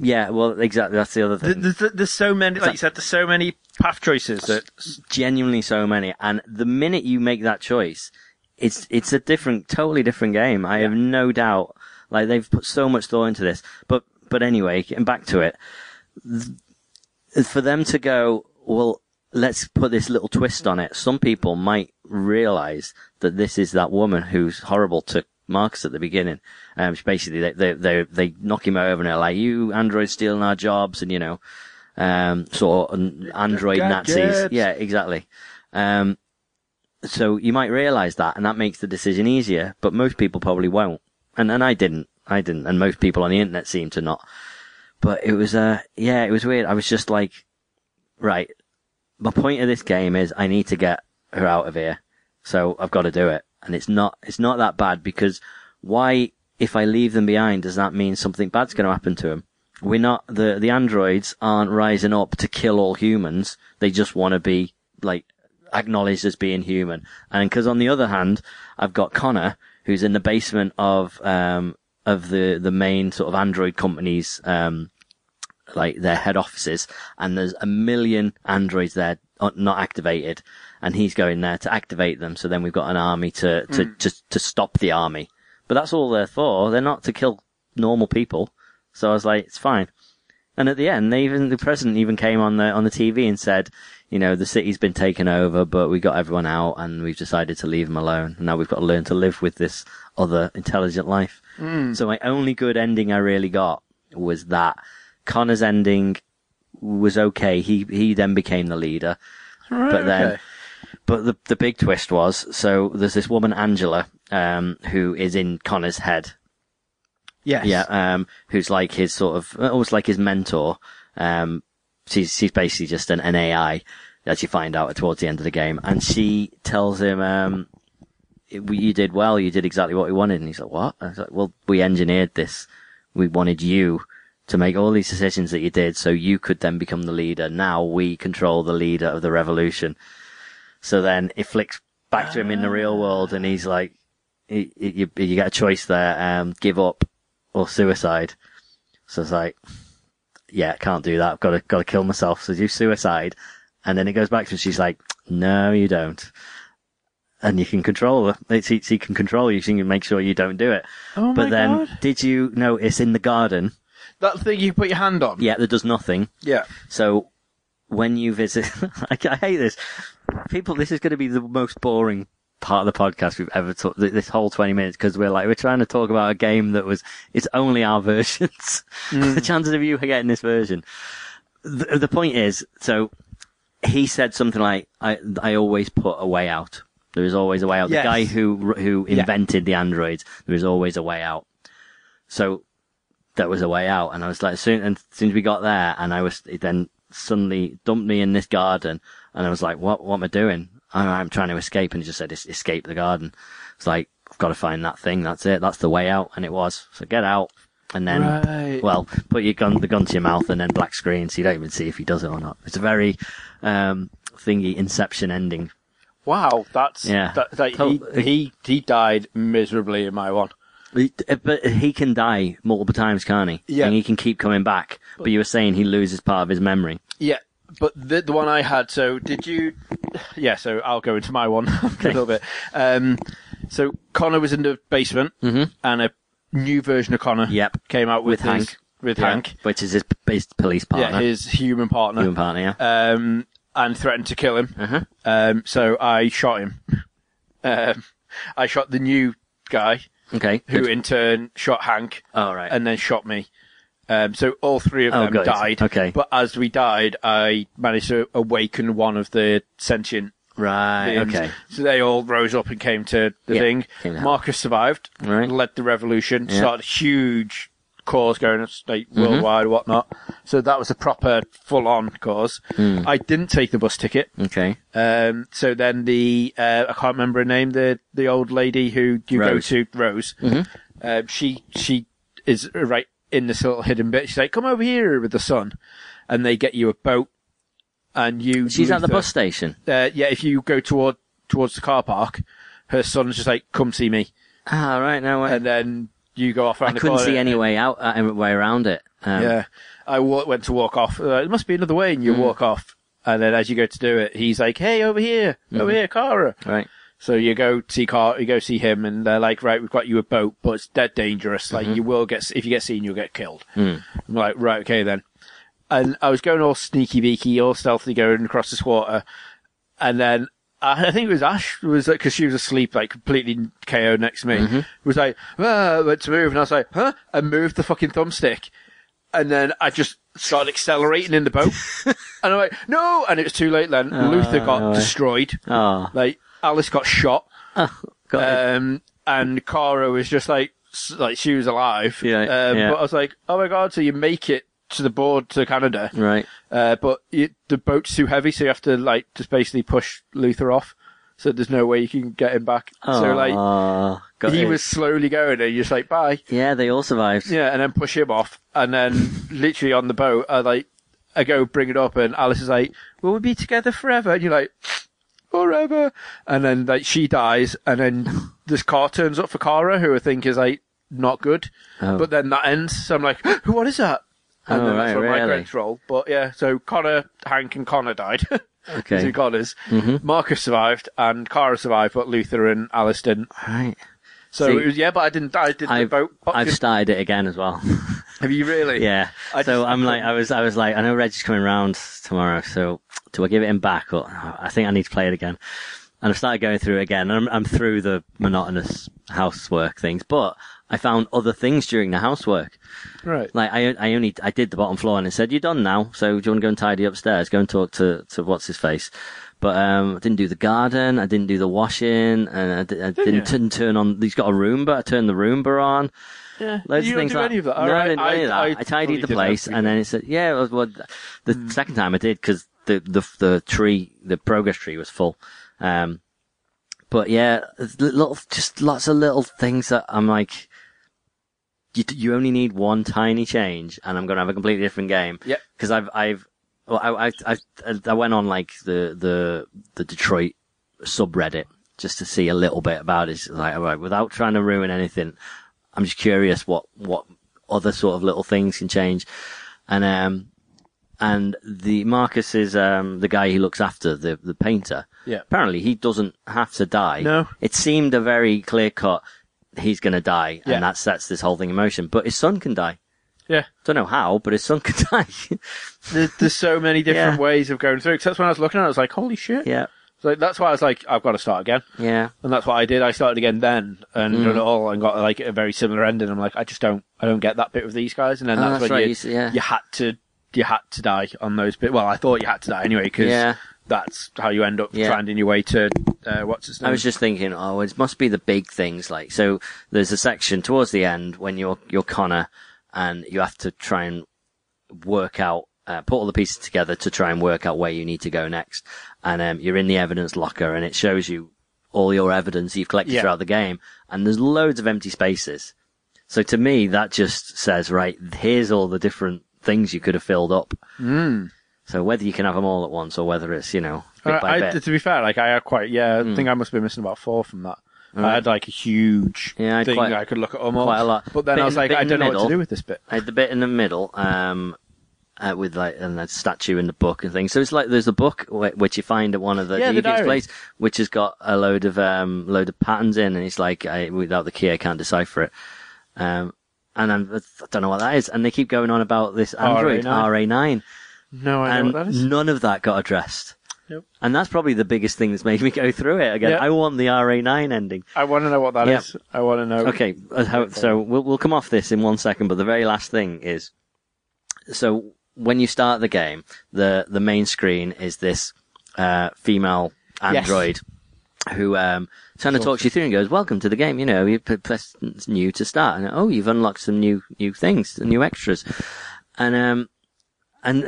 Yeah, well, exactly. That's the other thing. There's so many, like you said, there's so many path choices. Genuinely so many. And the minute you make that choice, it's a totally different game. I have no doubt. Like, they've put so much thought into this. But anyway, getting back to it, for them to go, well, let's put this little twist on it. Some people might realize that this is that woman who's horrible to Marcus at the beginning. Basically, they knock him over and they're like, you androids stealing our jobs, and, you know, sort of android Nazis. Yeah, exactly. So you might realize that, and that makes the decision easier, but most people probably won't. And I didn't, and most people on the internet seem to not. But it was, it was weird. I was just like, right, my point of this game is I need to get her out of here, so I've got to do it. And it's not that bad, because why, if I leave them behind, does that mean something bad's going to happen to them? We're not, the androids aren't rising up to kill all humans. They just want to be, like, acknowledged as being human. And because on the other hand, I've got Connor, who's in the basement of the main sort of android company's, like, their head offices, and there's 1 million androids there not activated, and he's going there to activate them. So then we've got an army to stop the army. But that's all they're for. They're not to kill normal people. So I was like, it's fine. And at the end, the president even came on the TV and said, you know, the city's been taken over, but we got everyone out, and we've decided to leave them alone. And now we've got to learn to live with this other intelligent life. Mm. So my only good ending I really got was that. Connor's ending was okay. He then became the leader. Right, but then, but the big twist was, so there's this woman, Angela, who is in Connor's head. Yes. Yeah. Who's like his sort of, almost like his mentor. She's basically just an AI that you find out towards the end of the game. And she tells him, you did well. You did exactly what we wanted. And he's like, what? I was like, well, we engineered this. We wanted you to make all these decisions that you did so you could then become the leader. Now we control the leader of the revolution. So then it flicks back to him in the real world. And he's like, you get a choice there. Give up or suicide. So it's like, yeah, I can't do that. I've got to kill myself. So do suicide. And then it goes back to her. She's like, no, you don't. And you can control her. She can control you. She can make sure you don't do it. Oh, but my then God. Did you notice in the garden? That thing you put your hand on? Yeah, that does nothing. Yeah. So when you visit, I hate this. People, this is going to be the most boring part of the podcast we've ever talked, this whole 20 minutes, because we're trying to talk about a game that was, it's only our versions. Mm. The chances of you getting this version. The point is, so he said something like, I always put a way out. There is always a way out. Yes. The guy who invented the androids, there is always a way out. So that was a way out. And I was like, as soon as we got there, and it then suddenly dumped me in this garden, and I was like, what am I doing? I'm trying to escape, and he just said, escape the garden. It's like, I've got to find that thing. That's it. That's the way out. And it was. So get out. And then, well, put the gun to your mouth, and then black screen, so you don't even see if he does it or not. It's a very, thingy Inception ending. Wow. That's, yeah. He died miserably in my one. But he can die multiple times, can't he? Yeah. And he can keep coming back. But you were saying he loses part of his memory. Yeah. But the one I had, so did you... Yeah, so I'll go into my one a little bit. So Connor was in the basement, mm-hmm. and a new version of Connor came out with Hank. Hank. Which is his police partner. Yeah, his human partner. Yeah. And threatened to kill him. Uh-huh. So I shot him. I shot the new guy. Okay. Who in turn shot Hank. Oh, right. And then shot me. So all three of them died. Okay. But as we died, I managed to awaken one of the sentient. Right. Beings. Okay. So they all rose up and came to the thing. Marcus survived. Right. Led the revolution. Yeah. Started a huge cause going like worldwide, mm-hmm. whatnot. So that was a proper full-on cause. Mm. I didn't take the bus ticket. Okay. So then I can't remember her name. The old lady who you Rose. Go to, Rose. Mm-hmm. She is right. In this little hidden bit, she's like, come over here with the sun. And they get you a boat, and you... She's at the bus station? Yeah, if you go towards the car park, her son's just like, come see me. Ah, right, no way. And then you go off around the corner. I couldn't see any way around it. Yeah, I went to walk off. There must be another way, and you walk off. And then as you go to do it, he's like, hey, over here, over here, Kara. Right. So you go see Kara, you go see him, and they're like, right, we've got you a boat, but it's dead dangerous. Like, you will get, if you get seen, you'll get killed. I'm like, right, okay then. And I was going all sneaky-beaky, all stealthy, going across this water. And then I think it was Ash, was like, because she was asleep, like completely KO'd next to me. Was like, ah, went to move, and I was like, huh? I moved the fucking thumbstick. And then I just started accelerating in the boat. And I'm like, no! And it was too late then. Oh, Luther got destroyed. Oh. Like, Alice got shot. Oh, got and Kara was just like, she was alive. Yeah, But I was like, oh my god, so you make it to the board to Canada. Right. But the boat's too heavy, so you have to, like, just basically push Luther off. So there's no way you can get him back. Oh, so, like, he was slowly going, and you're just like, bye. Yeah, they all survived. Yeah, and then push him off. And then, literally on the boat, I go bring it up, and Alice is like, will we be together forever? And you're like, forever. And then, like, she dies, and then this car turns up for Kara, who I think is, like, not good. Oh. But then that ends. So I'm like, what is that? And then that's where my credits roll. But, yeah, so Connor, Hank, and Connor died. Okay. Two Connors. Marcus survived, and Kara survived, but Luther and Alice didn't. Right. So see, it was, yeah, but I've started it again as well. Have you really? Yeah. I was like, I know Reggie's coming round tomorrow, so do I give it him back, or I think I need to play it again? And I've started going through it again. I'm through the monotonous housework things, but I found other things during the housework. Right. Like I did the bottom floor, and it said, you're done now. So do you want to go and tidy upstairs? Go and talk to what's his face. But, I didn't do the garden, I didn't do the washing, and I didn't turn on, he's got a Roomba, I turned the Roomba on. Yeah. Loads of things like that. You didn't do any of that? No, right. I didn't do any of that. I tidied the place, and then it said, yeah, well, the second time I did, cause the tree, the progress tree was full. But yeah, lots of little things that I'm like, you only need one tiny change, and I'm gonna have a completely different game. Yeah. Cause I went on like the Detroit subreddit just to see a little bit about it. It's like, all right, without trying to ruin anything, I'm just curious what other sort of little things can change. And the Marcus is the guy he looks after, the painter. Yeah. Apparently he doesn't have to die. No. It seemed a very clear cut. He's gonna die, and that sets this whole thing in motion. But his son can die. Yeah. Don't know how, but his son could die. There's so many different ways of going through. Because that's when I was looking at it, I was like, holy shit. Yeah. So that's why I was like, I've got to start again. Yeah. And that's what I did. I started again then and done it all and got like a very similar ending. I'm like, I don't get that bit with these guys. And then that's when right. you had to die on those bit. Well, I thought you had to die anyway, because that's how you end up finding your way to, what's his name? I was just thinking, it must be the big things. Like, so there's a section towards the end when you're Connor, and you have to try and work out, put all the pieces together to try and work out where you need to go next. And you're in the evidence locker, and it shows you all your evidence you've collected throughout the game. And there's loads of empty spaces. So to me, that just says, right, here's all the different things you could have filled up. Mm. So whether you can have them all at once, or whether it's, bit by bit. To be fair, like I had quite, I think I must be missing about 4 from that. I had like a huge thing I could look at almost. Quite a lot. But then I was like, I don't know what to do with this bit. I had the bit in the middle, with like a statue in the book and things. So it's like there's a book which you find at one of the easiest places, which has got a load of patterns in, and it's like without the key I can't decipher it. And I don't know what that is. And they keep going on about this Android RA9. No, I don't know what that is. None of that got addressed. Nope. And that's probably the biggest thing that's made me go through it again. Yep. I want the RA9 ending. I want to know what that is. I want to know. Okay, so we'll come off this in 1 second, but the very last thing is, so when you start the game, the main screen is this female android who trying to talk you through and goes, welcome to the game, you press new to start. And you've unlocked some new things, new extras. And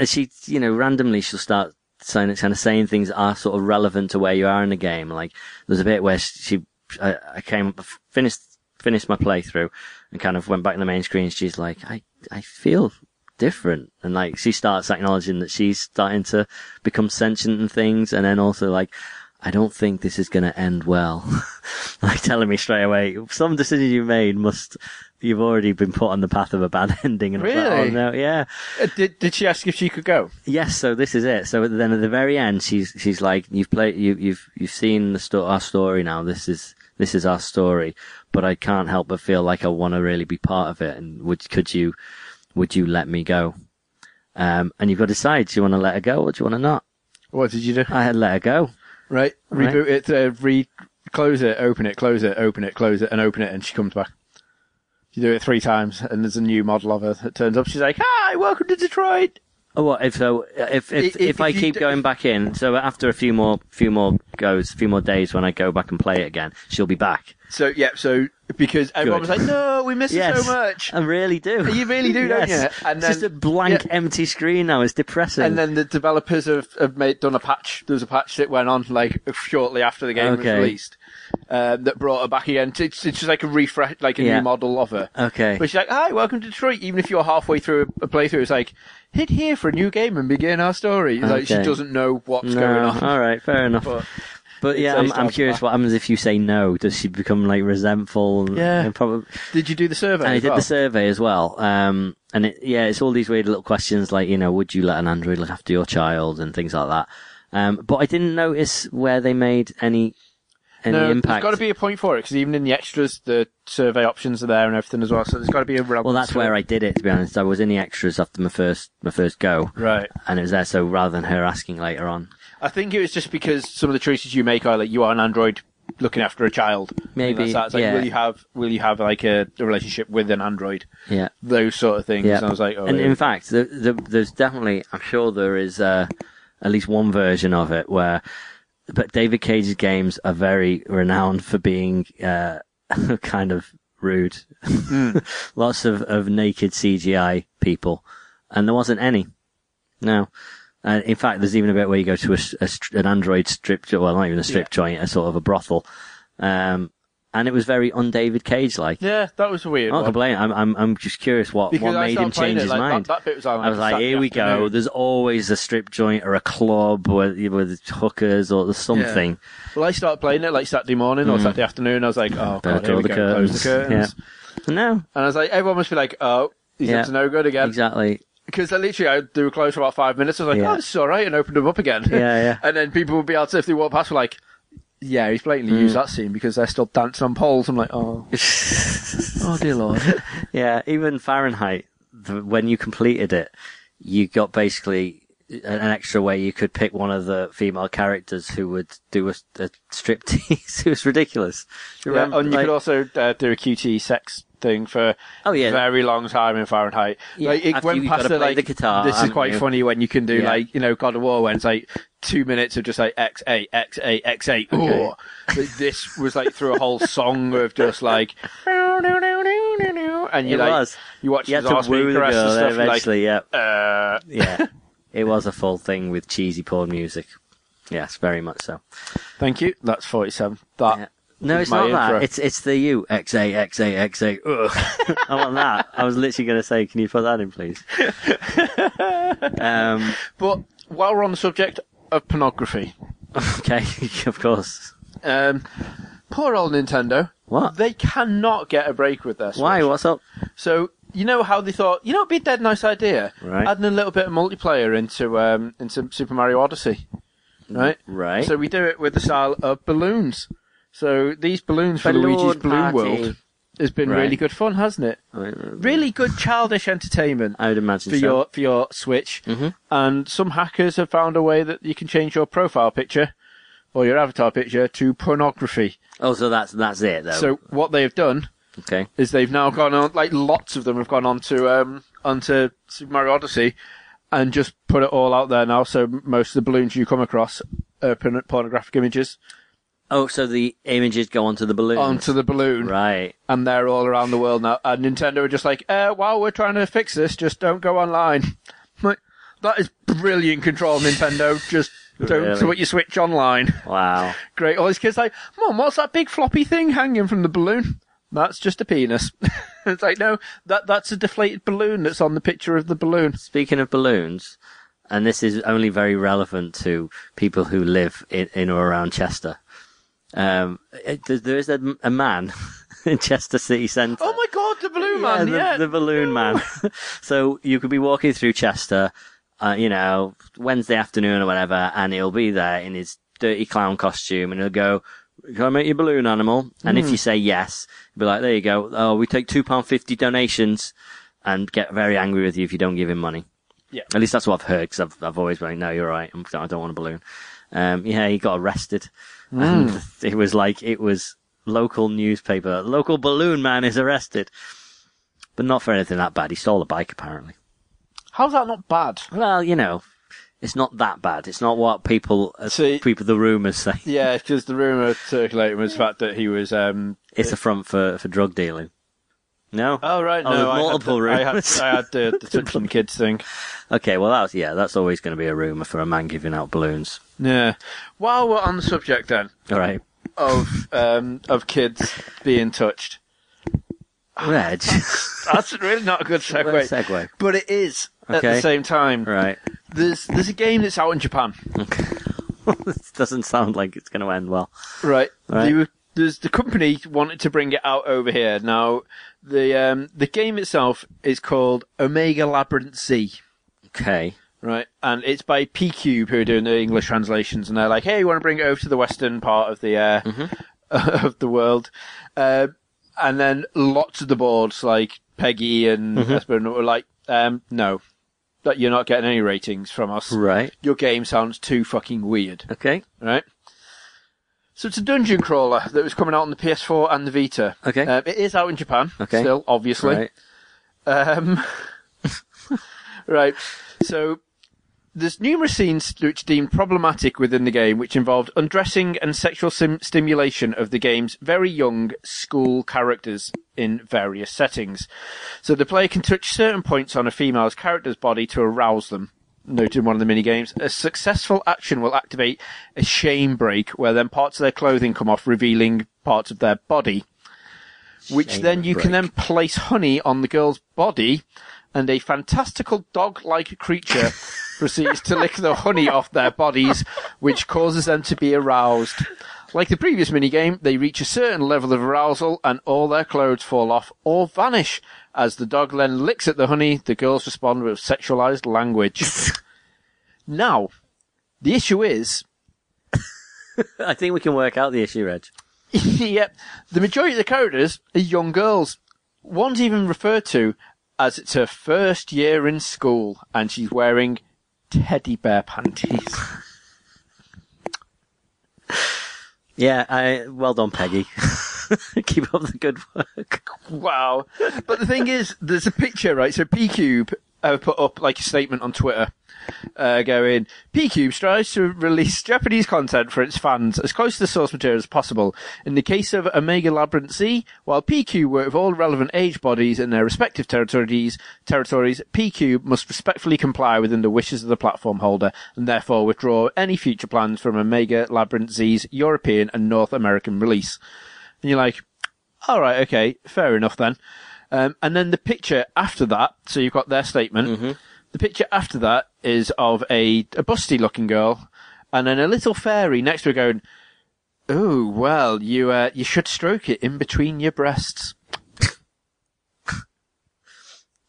she, randomly she'll start kind of saying things that are sort of relevant to where you are in the game. Like there's a bit where I came finished my playthrough and kind of went back to the main screen. And she's like, I feel different, and like she starts acknowledging that she's starting to become sentient and things, and then also like I don't think this is going to end well. Like telling me straight away, some decision you made must, you've already been put on the path of a bad ending. And really? I was like, oh, no, yeah. Did she ask if she could go? Yes. So this is it. So then at the very end, she's like, you've seen our story now. This is our story, but I can't help but feel like I want to really be part of it. And would you let me go? And you've got to decide, do you want to let her go or do you want to not? What did you do? I had let her go. Right. Reboot it, close it, open it, close it, open it, close it, and open it, and she comes back. You do it 3 times, and there's a new model of her that turns up. She's like, hi, welcome to Detroit. Oh, what? If I keep going back in, so after a few more days when I go back and play it again, she'll be back. So, yeah, so, because everyone was like, no, we miss yes, her so much. I really do. You really do, yes. Don't you? And then, it's just a blank, empty screen now. It's depressing. And then the developers have done a patch. There was a patch that went on, like, shortly after the game was released. That brought her back again. It's just like a refresh, like a new model of her. Okay. But she's like, hi, welcome to Detroit. Even if you're halfway through a playthrough, it's like, hit here for a new game and begin our story. It's like, she doesn't know what's going on. All right, fair enough. But yeah, I'm curious what happens if you say no. Does she become like resentful? Yeah. And probably... Did you do the survey? And I did the survey as well. And it's all these weird little questions like, you know, would you let an android look after your child and things like that. But I didn't notice where they made any impact. There's got to be a point for it because even in the extras, the survey options are there and everything as well. So there's got to be a relevant. Well, that's where I did it. To be honest, I was in the extras after my first go. Right. And it was there. So rather than her asking later on. I think it was just because some of the choices you make are like you are an android looking after a child. Maybe that's like, will you have like a relationship with an android? Yeah, those sort of things. Yeah. And I was like, in fact, there's definitely, I'm sure there is at least one version of it where, but David Cage's games are very renowned for being kind of rude. Mm. Lots of naked CGI people, and there wasn't any. No. In fact, there's even a bit where you go to an android strip, well, not even a strip joint, a sort of a brothel. And it was very un-David Cage-like. Yeah, that was weird. I don't complain. I'm just curious what made him change his mind. That bit was like, I was like, here we go. There's always a strip joint or a club with hookers or something. Yeah. Well, I started playing it like Saturday morning or Saturday afternoon. I was like, oh, God, here we go. Close the curtains. Yeah. No. And I was like, everyone must be like, oh, he's up to no good again. Exactly. Because literally, I do a close for about 5 minutes. I was like, "Oh, this is all right," and opened them up again. Yeah, yeah. And then people would be out if they walk past, were like, "Yeah, he's blatantly used that scene because they're still dancing on poles." I'm like, "Oh, oh dear Lord." Yeah, even Fahrenheit, when you completed it, you got basically an extra way you could pick one of the female characters who would do a striptease. It was ridiculous. Remember, and you could also do a QT sex thing for a very long time in Fahrenheit. Yeah, like, it went past the guitar. This is quite funny when you can do like, you know, God of War when it's like 2 minutes of just like X8, X8, X8. Okay. Like, this was like through a whole song of just like, and you watch the Oscar and stuff eventually, and like, yeah. It was a full thing with cheesy porn music. Yes, very much so. Thank you. That's 47. That. Yeah. No, it's not intro. That. It's the U. XA, XA, XA. Ugh. I want that. I was literally going to say, can you put that in, please? But while we're on the subject of pornography. Okay, of course. Poor old Nintendo. What? They cannot get a break with their Switch. Why? What's up? So, you know how they thought, you know, it'd be a dead nice idea? Right. Adding a little bit of multiplayer into Super Mario Odyssey. Right? Right. So we do it with the style of balloons. So these balloons for Luigi's Balloon World has been really good fun, hasn't it? Really good childish entertainment. I would imagine for your Switch. Mm-hmm. And some hackers have found a way that you can change your profile picture or your avatar picture to pornography. Oh, so that's it though. So what they've done is they've now gone on, like lots of them have gone onto Super Mario Odyssey and just put it all out there now. So most of the balloons you come across are pornographic images. Oh, so the images go onto the balloon. Onto the balloon. Right. And they're all around the world now. And Nintendo are just like, while we're trying to fix this, just don't go online. Like, that is brilliant control, Nintendo. Just don't put your Switch online. Wow. Great. All these kids are like, Mom, what's that big floppy thing hanging from the balloon? That's just a penis. It's like, no, that's a deflated balloon that's on the picture of the balloon. Speaking of balloons... and this is only very relevant to people who live in or around Chester. There is a man in Chester city centre. Oh my God, the balloon man! Yeah. The balloon man. So you could be walking through Chester, Wednesday afternoon or whatever, and he'll be there in his dirty clown costume, and he'll go, "Can I make your balloon animal?" And if you say yes, he'll be like, "There you go. Oh, we take £2.50 donations," and get very angry with you if you don't give him money. Yeah, at least that's what I've heard, because I've always been like, "No, you're right. I don't want a balloon." He got arrested. And it was local newspaper. Local balloon man is arrested. But not for anything that bad. He stole a bike, apparently. How's that not bad? Well, it's not that bad. It's not what the rumours say. Yeah, because the rumour circulating was the fact that he was... it's a front for drug dealing. No? Oh, right, no. There's multiple rumours. I had the touching kids thing. Okay, well, that's always going to be a rumour for a man giving out balloons. Yeah. While we're on the subject, then. All right. Of kids being touched. Reg. That's really not a good segue. But it is, at the same time. Right. There's a game that's out in Japan. Okay. This doesn't sound like it's going to end well. Right. The company wanted to bring it out over here. Now, the game itself is called Omega Labyrinth Z. Okay. Right, and it's by P-Cube, who are doing the English translations, and they're like, "Hey, we want to bring it over to the western part of the of the world," and then lots of the boards, like Peggy and Espen, were like, "No, that you're not getting any ratings from us. Right, your game sounds too fucking weird." Okay, right. So it's a dungeon crawler that was coming out on the PS4 and the Vita. Okay, it is out in Japan. Okay, still obviously. Right. Right, so. There's numerous scenes which deemed problematic within the game, which involved undressing and sexual stimulation of the game's very young school characters in various settings. So the player can touch certain points on a female's character's body to arouse them. Noted in one of the minigames, a successful action will activate a shame break, where then parts of their clothing come off, revealing parts of their body. Then you can place honey on the girl's body, and a fantastical dog-like creature proceeds to lick the honey off their bodies, which causes them to be aroused. Like the previous minigame, they reach a certain level of arousal and all their clothes fall off or vanish. As the dog then licks at the honey, the girls respond with sexualized language. Now, the issue is... I think we can work out the issue, Reg. Yep. The majority of the characters are young girls. One's even referred to as it's her first year in school and she's wearing teddy bear panties. Yeah, well done, Peggy. Keep up the good work. Wow. But the thing is, there's a picture, right? So P-Cube put up like a statement on Twitter going, "P-Cube strives to release Japanese content for its fans as close to the source material as possible. In the case of Omega Labyrinth Z, while P-Cube work with all relevant age bodies in their respective territories, P-Cube must respectfully comply within the wishes of the platform holder and therefore withdraw any future plans from Omega Labyrinth Z's European and North American release." And you're like, all right, okay, fair enough then. And then the picture after that, so you've got their statement. Mm-hmm. The picture after that is of a busty-looking girl, and then a little fairy next to her going, "Oh well, you should stroke it in between your breasts."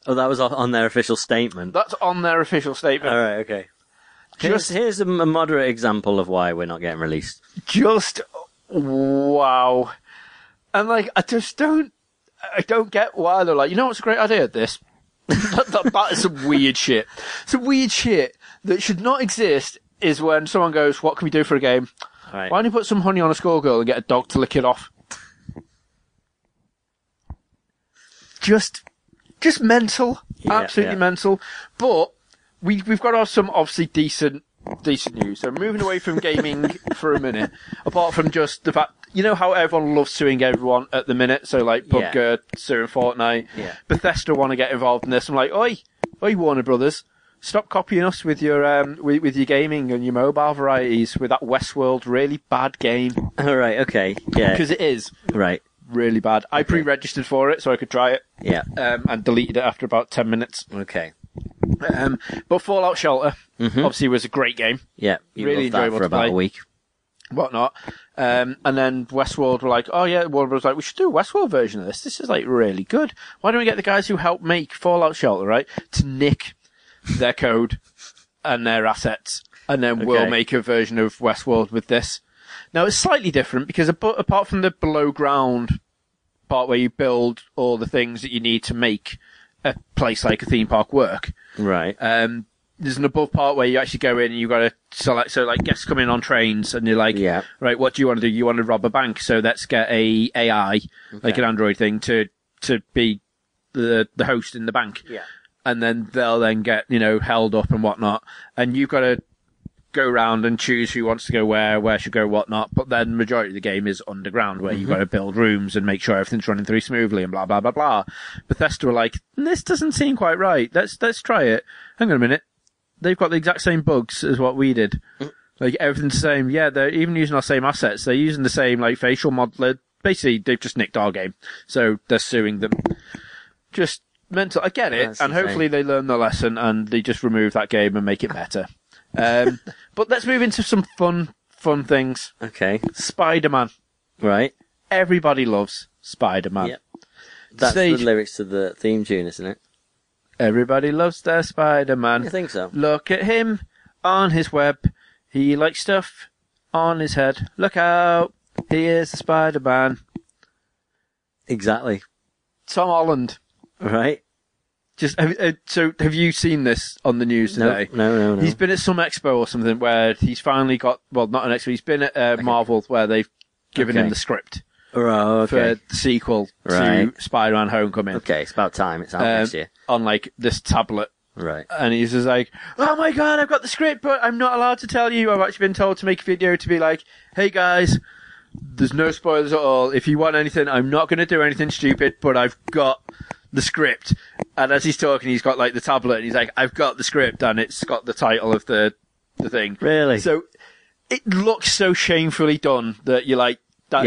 Oh, that was on their official statement. That's on their official statement. All right, okay. Here's a moderate example of why we're not getting released. Just wow, and I just don't. I don't get why they're like, "You know what's a great idea? This." That is some weird shit. Some weird shit that should not exist is when someone goes, "What can we do for a game?" Right. Why don't you put some honey on a schoolgirl and get a dog to lick it off? Just mental. Yeah, absolutely mental. But we've got to have some obviously decent news. So moving away from gaming for a minute, apart from just the fact, how everyone loves suing everyone at the minute. So like PUBG, suing Fortnite, Bethesda want to get involved in this. I'm like, oi, Warner Brothers, stop copying us with your with your gaming and your mobile varieties with that Westworld really bad game. All right, okay, yeah, because it is right really bad. Okay. I pre-registered for it so I could try it. Yeah, and deleted it after about 10 minutes. Okay. But Fallout Shelter, obviously, was a great game. Yeah, you really enjoyable for about a week. Whatnot. And then Westworld were like, oh yeah, Warner was like, we should do a Westworld version of this. This is like really good. Why don't we get the guys who helped make Fallout Shelter, right, to nick their code and their assets, and then we'll make a version of Westworld with this. Now, it's slightly different because apart from the below ground part where you build all the things that you need to make a place like a theme park work, right? There's an above part where you actually go in and you've got to select, so like guests come in on trains and you're like, yeah, right, what do you want to do? You want to rob a bank, so let's get a AI, like an Android thing, to be the host in the bank. Yeah. And then they'll then get, you know, held up and whatnot. And you've got to go round and choose who wants to go where should go, whatnot. But then the majority of the game is underground, where you've got to build rooms and make sure everything's running through smoothly and blah, blah, blah, blah. Bethesda were like, this doesn't seem quite right. Let's try it. Hang on a minute. They've got the exact same bugs as what we did. Like, everything's the same. Yeah, they're even using our same assets. They're using the same, like, facial modeler. Basically, they've just nicked our game. So they're suing them. Just mental. I get it. That's and insane. Hopefully they learn the lesson and they just remove that game and make it better. But let's move into some fun things. Okay. Spider-Man. Right. Everybody loves Spider-Man. Yep. That's the lyrics to the theme tune, isn't it? Everybody loves their Spider-Man. I think so. Look at him on his web. He likes stuff on his head. Look out. He is the Spider-Man. Exactly. Tom Holland. Right. Just so have you seen this on the news today? No. He's been at some expo or something where he's finally got, well, not an expo, he's been at Marvel where they've given him the script. Oh, okay. For the sequel to Spider-Man Homecoming. Okay, it's about time. It's out next year. On, like, this tablet. Right. And he's just like, oh my god, I've got the script, but I'm not allowed to tell you. I've actually been told to make a video to be like, hey guys, there's no spoilers at all. If you want anything, I'm not going to do anything stupid, but I've got the script. And as he's talking, he's got, like, the tablet, and he's like, I've got the script, and it's got the title of the thing. Really? So it looks so shamefully done that you're like, that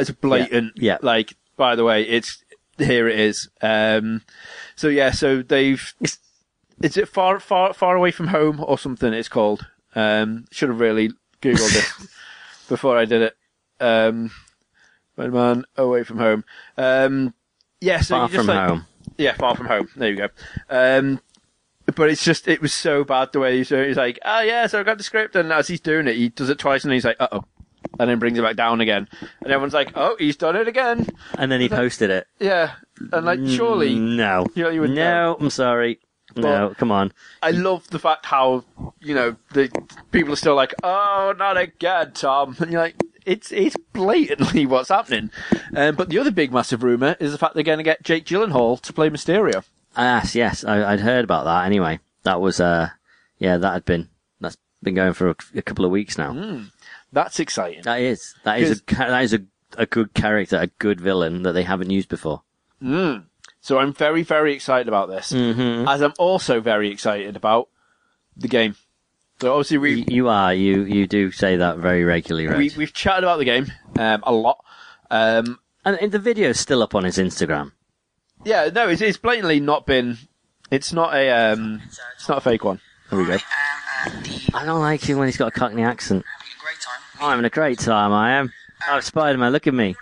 is blatant. Yeah. Like, by the way, here it is. So yeah, so they've, is it far away from home or something it's called? Should have really Googled it before I did it. Spider-Man away from home. Yeah, so far from home. Yeah, far from home. There you go. But it's just, it was so bad the way he's like, oh yeah, so I got the script, and as he's doing it, he does it twice and he's like, uh-oh. And then brings it back down again. And everyone's like, oh, he's done it again. And then he posted it. Yeah. And like, surely. No. You would know. I'm sorry. But no, come on. I love the fact how, you know, the people are still like, oh, not again, Tom. And you're like, it's blatantly what's happening. But the other big massive rumour is the fact they're going to get Jake Gyllenhaal to play Mysterio. Yes. I'd heard about that anyway. That was, that's been going for a couple of weeks now. Mm. That's exciting. That is a good character, a good villain that they haven't used before. Mm. So I'm very, very excited about this. Mm-hmm. As I'm also very excited about the game. So obviously you do say that very regularly, right? We've chatted about the game a lot, and the video's still up on his Instagram. Yeah, no, it's blatantly not been. It's not a fake one. There we go. I don't like him when he's got a Cockney accent. I'm having a great time, I am. Oh, Spider-Man, look at me.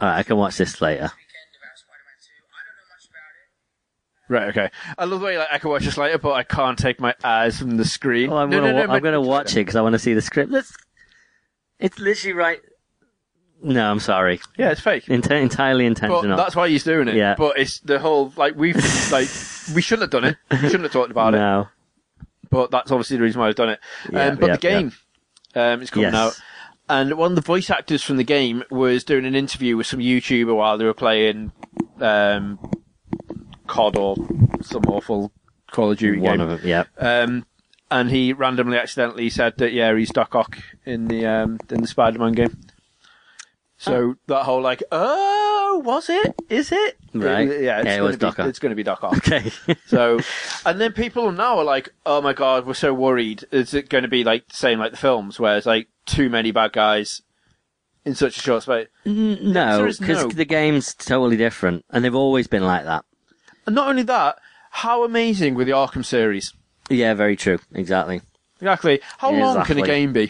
Alright, I can watch this later. Right, okay. I love the way, like, I can watch this later, but I can't take my eyes from the screen. Oh, I'm going to watch it because I want to see the script. It's literally right. No, I'm sorry. Yeah, it's fake. Entirely intentional. But that's why he's doing it. Yeah. But it's the whole, like, we shouldn't have done it. We shouldn't have talked about it. No. But that's obviously the reason why I've done it. The game is coming out. And one of the voice actors from the game was doing an interview with some YouTuber while they were playing COD or some awful Call of Duty game. One of them, yeah. And he randomly accidentally said that, yeah, he's Doc Ock in the Spider-Man game. So that whole, like, oh, was it? Is it? Right. It's going to be Doc Ock. Okay. So, and then people now are like, oh my god, we're so worried. Is it going to be like the same like the films where it's like too many bad guys in such a short space? No, because the game's totally different and they've always been like that. And not only that, how amazing were the Arkham series? Yeah, very true. Exactly. How long can a game be?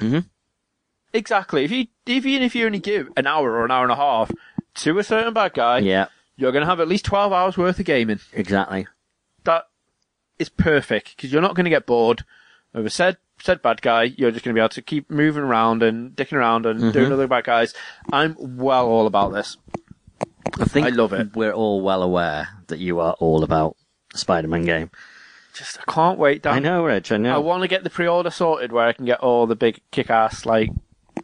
Mm-hmm. Exactly. If you only give an hour or an hour and a half to a certain bad guy, you're going to have at least 12 hours worth of gaming. Exactly. That is perfect, because you're not going to get bored of a said bad guy. You're just going to be able to keep moving around and dicking around and doing other bad guys. I'm well all about this. I love it. We're all well aware that you are all about the Spider-Man game. I can't wait, Dan. I know, Reg, I know. I want to get the pre-order sorted where I can get all the big kick-ass,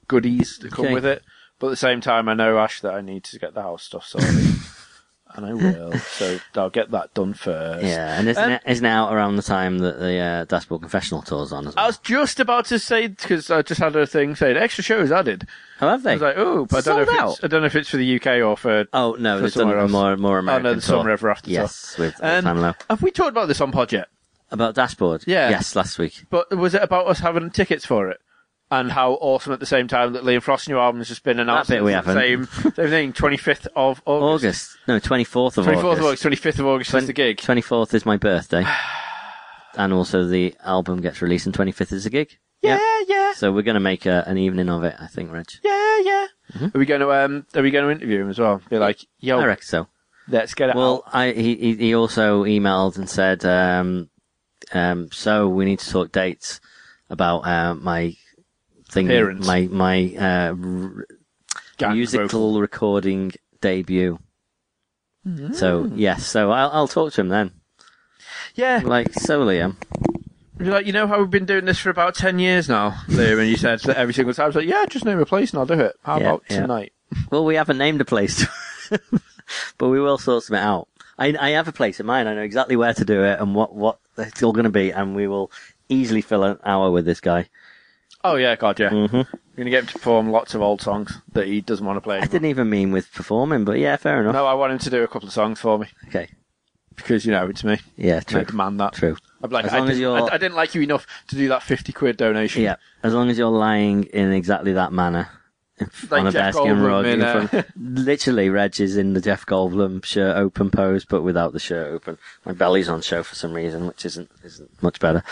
goodies that come with it. But at the same time, I know, Ash, that I need to get the house stuff sorted. And I will. So I'll get that done first. Yeah, and it's now around the time that the Dashboard Confessional tour's on as well. I was just about to say, because I just had a thing saying, extra shows added. Oh, have they? I was like, but I don't know if it's for the UK or for... Oh, no, it's more American. Oh, no, the Summer Ever After. Yes, tour. With Pamela. Have we talked about this on pod yet? About Dashboard? Yeah. Yes, last week. But was it about us having tickets for it? And how awesome at the same time that Liam Frost's new album has just been announced. That bit we haven't. Same thing, 25th of August. No, 24th of August. 24th of August, 25th of August is the gig. 24th is my birthday. And also the album gets released and 25th is the gig. Yeah. So we're going to make an evening of it, I think, Reg. Yeah. Mm-hmm. Are we going to interview him as well? Be like, yo. I reckon so. Let's get it out. Well, he also emailed and said... so we need to talk dates about my thing, appearance. my musical vocal recording debut. Mm. So yes, so I'll talk to him then. Yeah, so Liam. You're like, you know how we've been doing this for about 10 years now, Liam, and you said that every single time. I was like, yeah, just name a place and I'll do it. How about tonight? Well, we haven't named a place, but we will sort something out. I have a place in mind. I know exactly where to do it and what it's all going to be, and we will easily fill an hour with this guy. Oh, yeah, God, yeah. Mm-hmm. We're going to get him to perform lots of old songs that he doesn't want to play anymore. I didn't even mean with performing, but yeah, fair enough. No, I want him to do a couple of songs for me. Okay. Because, it's me. Yeah, true. I demand that. True. I'd be like, I didn't like you enough to do that £50 donation. Yeah, as long as you're lying in exactly that manner. Like on a bearskin rug. Literally, Reg is in the Jeff Goldblum shirt open pose, but without the shirt open. My belly's on show for some reason, which isn't much better.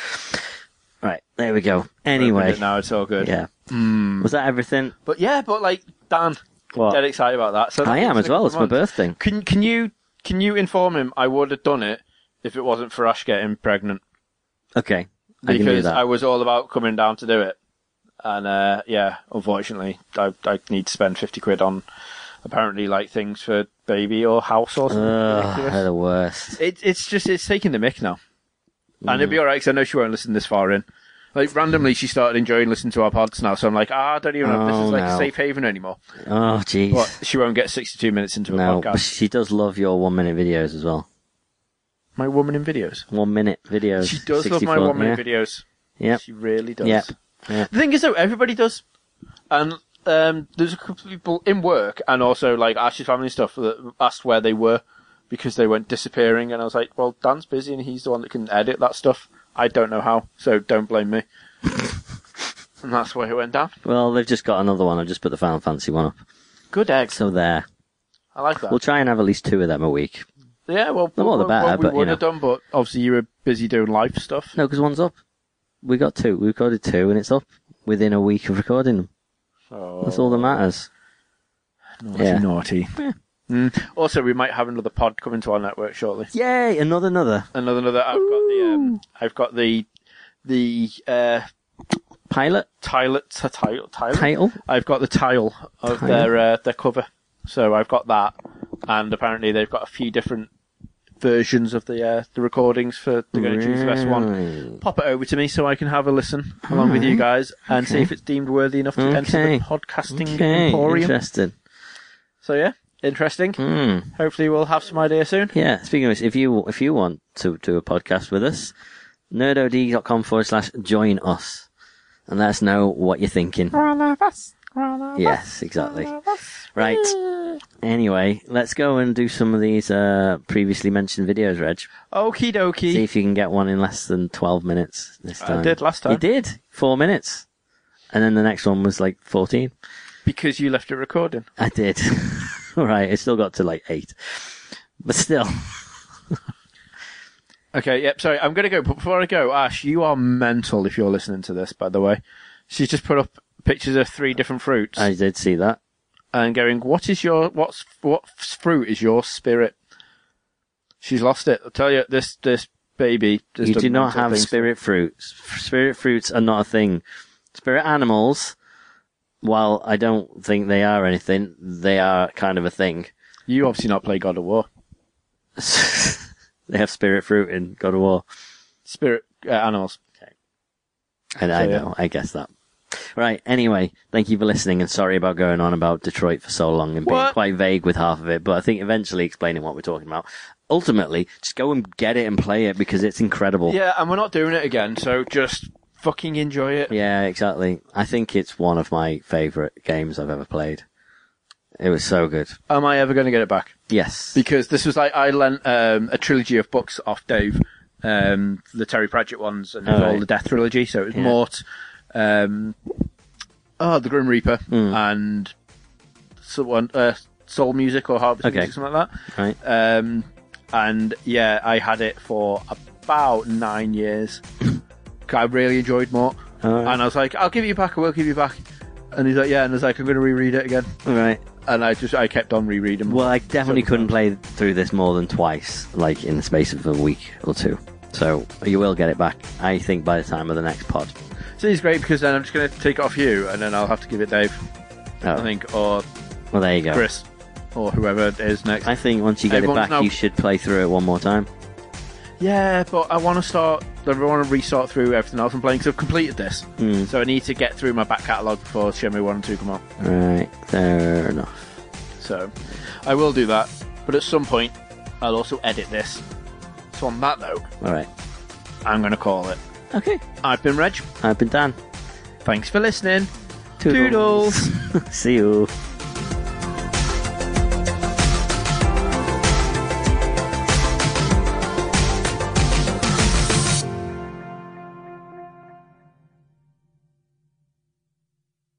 Right, there we go. Anyway, now it's all good. Yeah. Mm. Was that everything? But yeah, Dan, get excited about that. So I am as well. It's my birthday. Can you inform him? I would have done it if it wasn't for Ash getting pregnant. Okay. Because I was all about coming down to do it. And, unfortunately, I need to spend £50 on, apparently, things for baby or house or something. They're the worst. It's taking the mick now. Mm. And it'll be alright, because I know she won't listen this far in. Randomly, she started enjoying listening to our pods now, so I'm like, I don't even know if this is a safe haven anymore. Oh, jeez. But she won't get 62 minutes into a podcast. But she does love your 1-minute videos as well. My 1-minute videos? 1-minute videos. She does love my 1-minute videos. Yeah. She really does. Yep. Yeah. The thing is, though, everybody does, and there's a couple of people in work and also Ash's family stuff that asked where they were because they went disappearing, and I was like, well, Dan's busy and he's the one that can edit that stuff. I don't know how, so don't blame me. And that's where it went down. Well, they've just got another one. I've just put the Final Fantasy one up. Good egg. So there. I like that. We'll try and have at least 2 of them a week. Yeah, well, the more the better. Well, we would have done, but obviously you were busy doing live stuff. No, because one's up. We got 2. We recorded 2, and it's up within a week of recording them. Oh. That's all that matters. Naughty. Yeah. Mm. Also, we might have another pod coming to our network shortly. Yay! Another. I've got the pilot. Title. I've got the tile of their cover. So I've got that, and apparently they've got a few different versions of the recordings for the going to choose the best one. Pop it over to me so I can have a listen along with you guys and see if it's deemed worthy enough to enter the podcasting emporium. Interesting. So yeah, interesting. Mm. Hopefully we'll have some idea soon. Yeah. Speaking of which, if you want to do a podcast with us, nerdod.com/join us and let us know what you're thinking. Yes, exactly. Right. Anyway, let's go and do some of these previously mentioned videos, Reg. Okie dokie. See if you can get one in less than 12 minutes this time. I did last time. You did. 4 minutes. And then the next one was 14. Because you left it recording. I did. All right. It still got to 8. But still. Okay, yep, sorry, I'm going to go. Before I go, Ash, you are mental if you're listening to this, by the way. She's just put up pictures of 3 different fruits. I did see that. And going, what fruit is your spirit? She's lost it. I'll tell you, this baby... You do not have things. Spirit fruits. Spirit fruits are not a thing. Spirit animals, while I don't think they are anything, they are kind of a thing. You obviously not play God of War. They have spirit fruit in God of War. Spirit animals. Okay. And so, I know, yeah. I guess that. Right, anyway, thank you for listening, and sorry about going on about Detroit for so long and being quite vague with half of it, but I think eventually explaining what we're talking about. Ultimately, just go and get it and play it, because it's incredible. Yeah, and we're not doing it again, so just fucking enjoy it. Yeah, exactly. I think it's one of my favourite games I've ever played. It was so good. Am I ever going to get it back? Yes. Because this was like, I lent a trilogy of books off Dave, the Terry Pratchett ones, and all the Death trilogy, so it was Mort, The Grim Reaper, and someone, Soul Music or Harvest Music, something like that. Right. And yeah, I had it for about 9 years. I really enjoyed Mort. Right. And I was like, I'll give you back, I will give you back. And he's like, yeah, and I was like, I'm going to reread it again. Right. And I kept on rereading. Well, I definitely couldn't play through this more than twice, like in the space of a week or two. So you will get it back, I think, by the time of the next pod. So it's great, because then I'm just going to take it off you, and then I'll have to give it Dave, I think, or there you go. Chris, or whoever it is next. I think once you get it back, you should play through it one more time. Yeah, but I want to restart through everything else I'm playing, because I've completed this. So I need to get through my back catalogue before Shenmue 1 and 2 come out. Right, fair enough. So, I will do that, but at some point, I'll also edit this. So on that note, alright, I'm going to call it. Okay. I've been Reg. I've been Dan. Thanks for listening. Toodles. See you.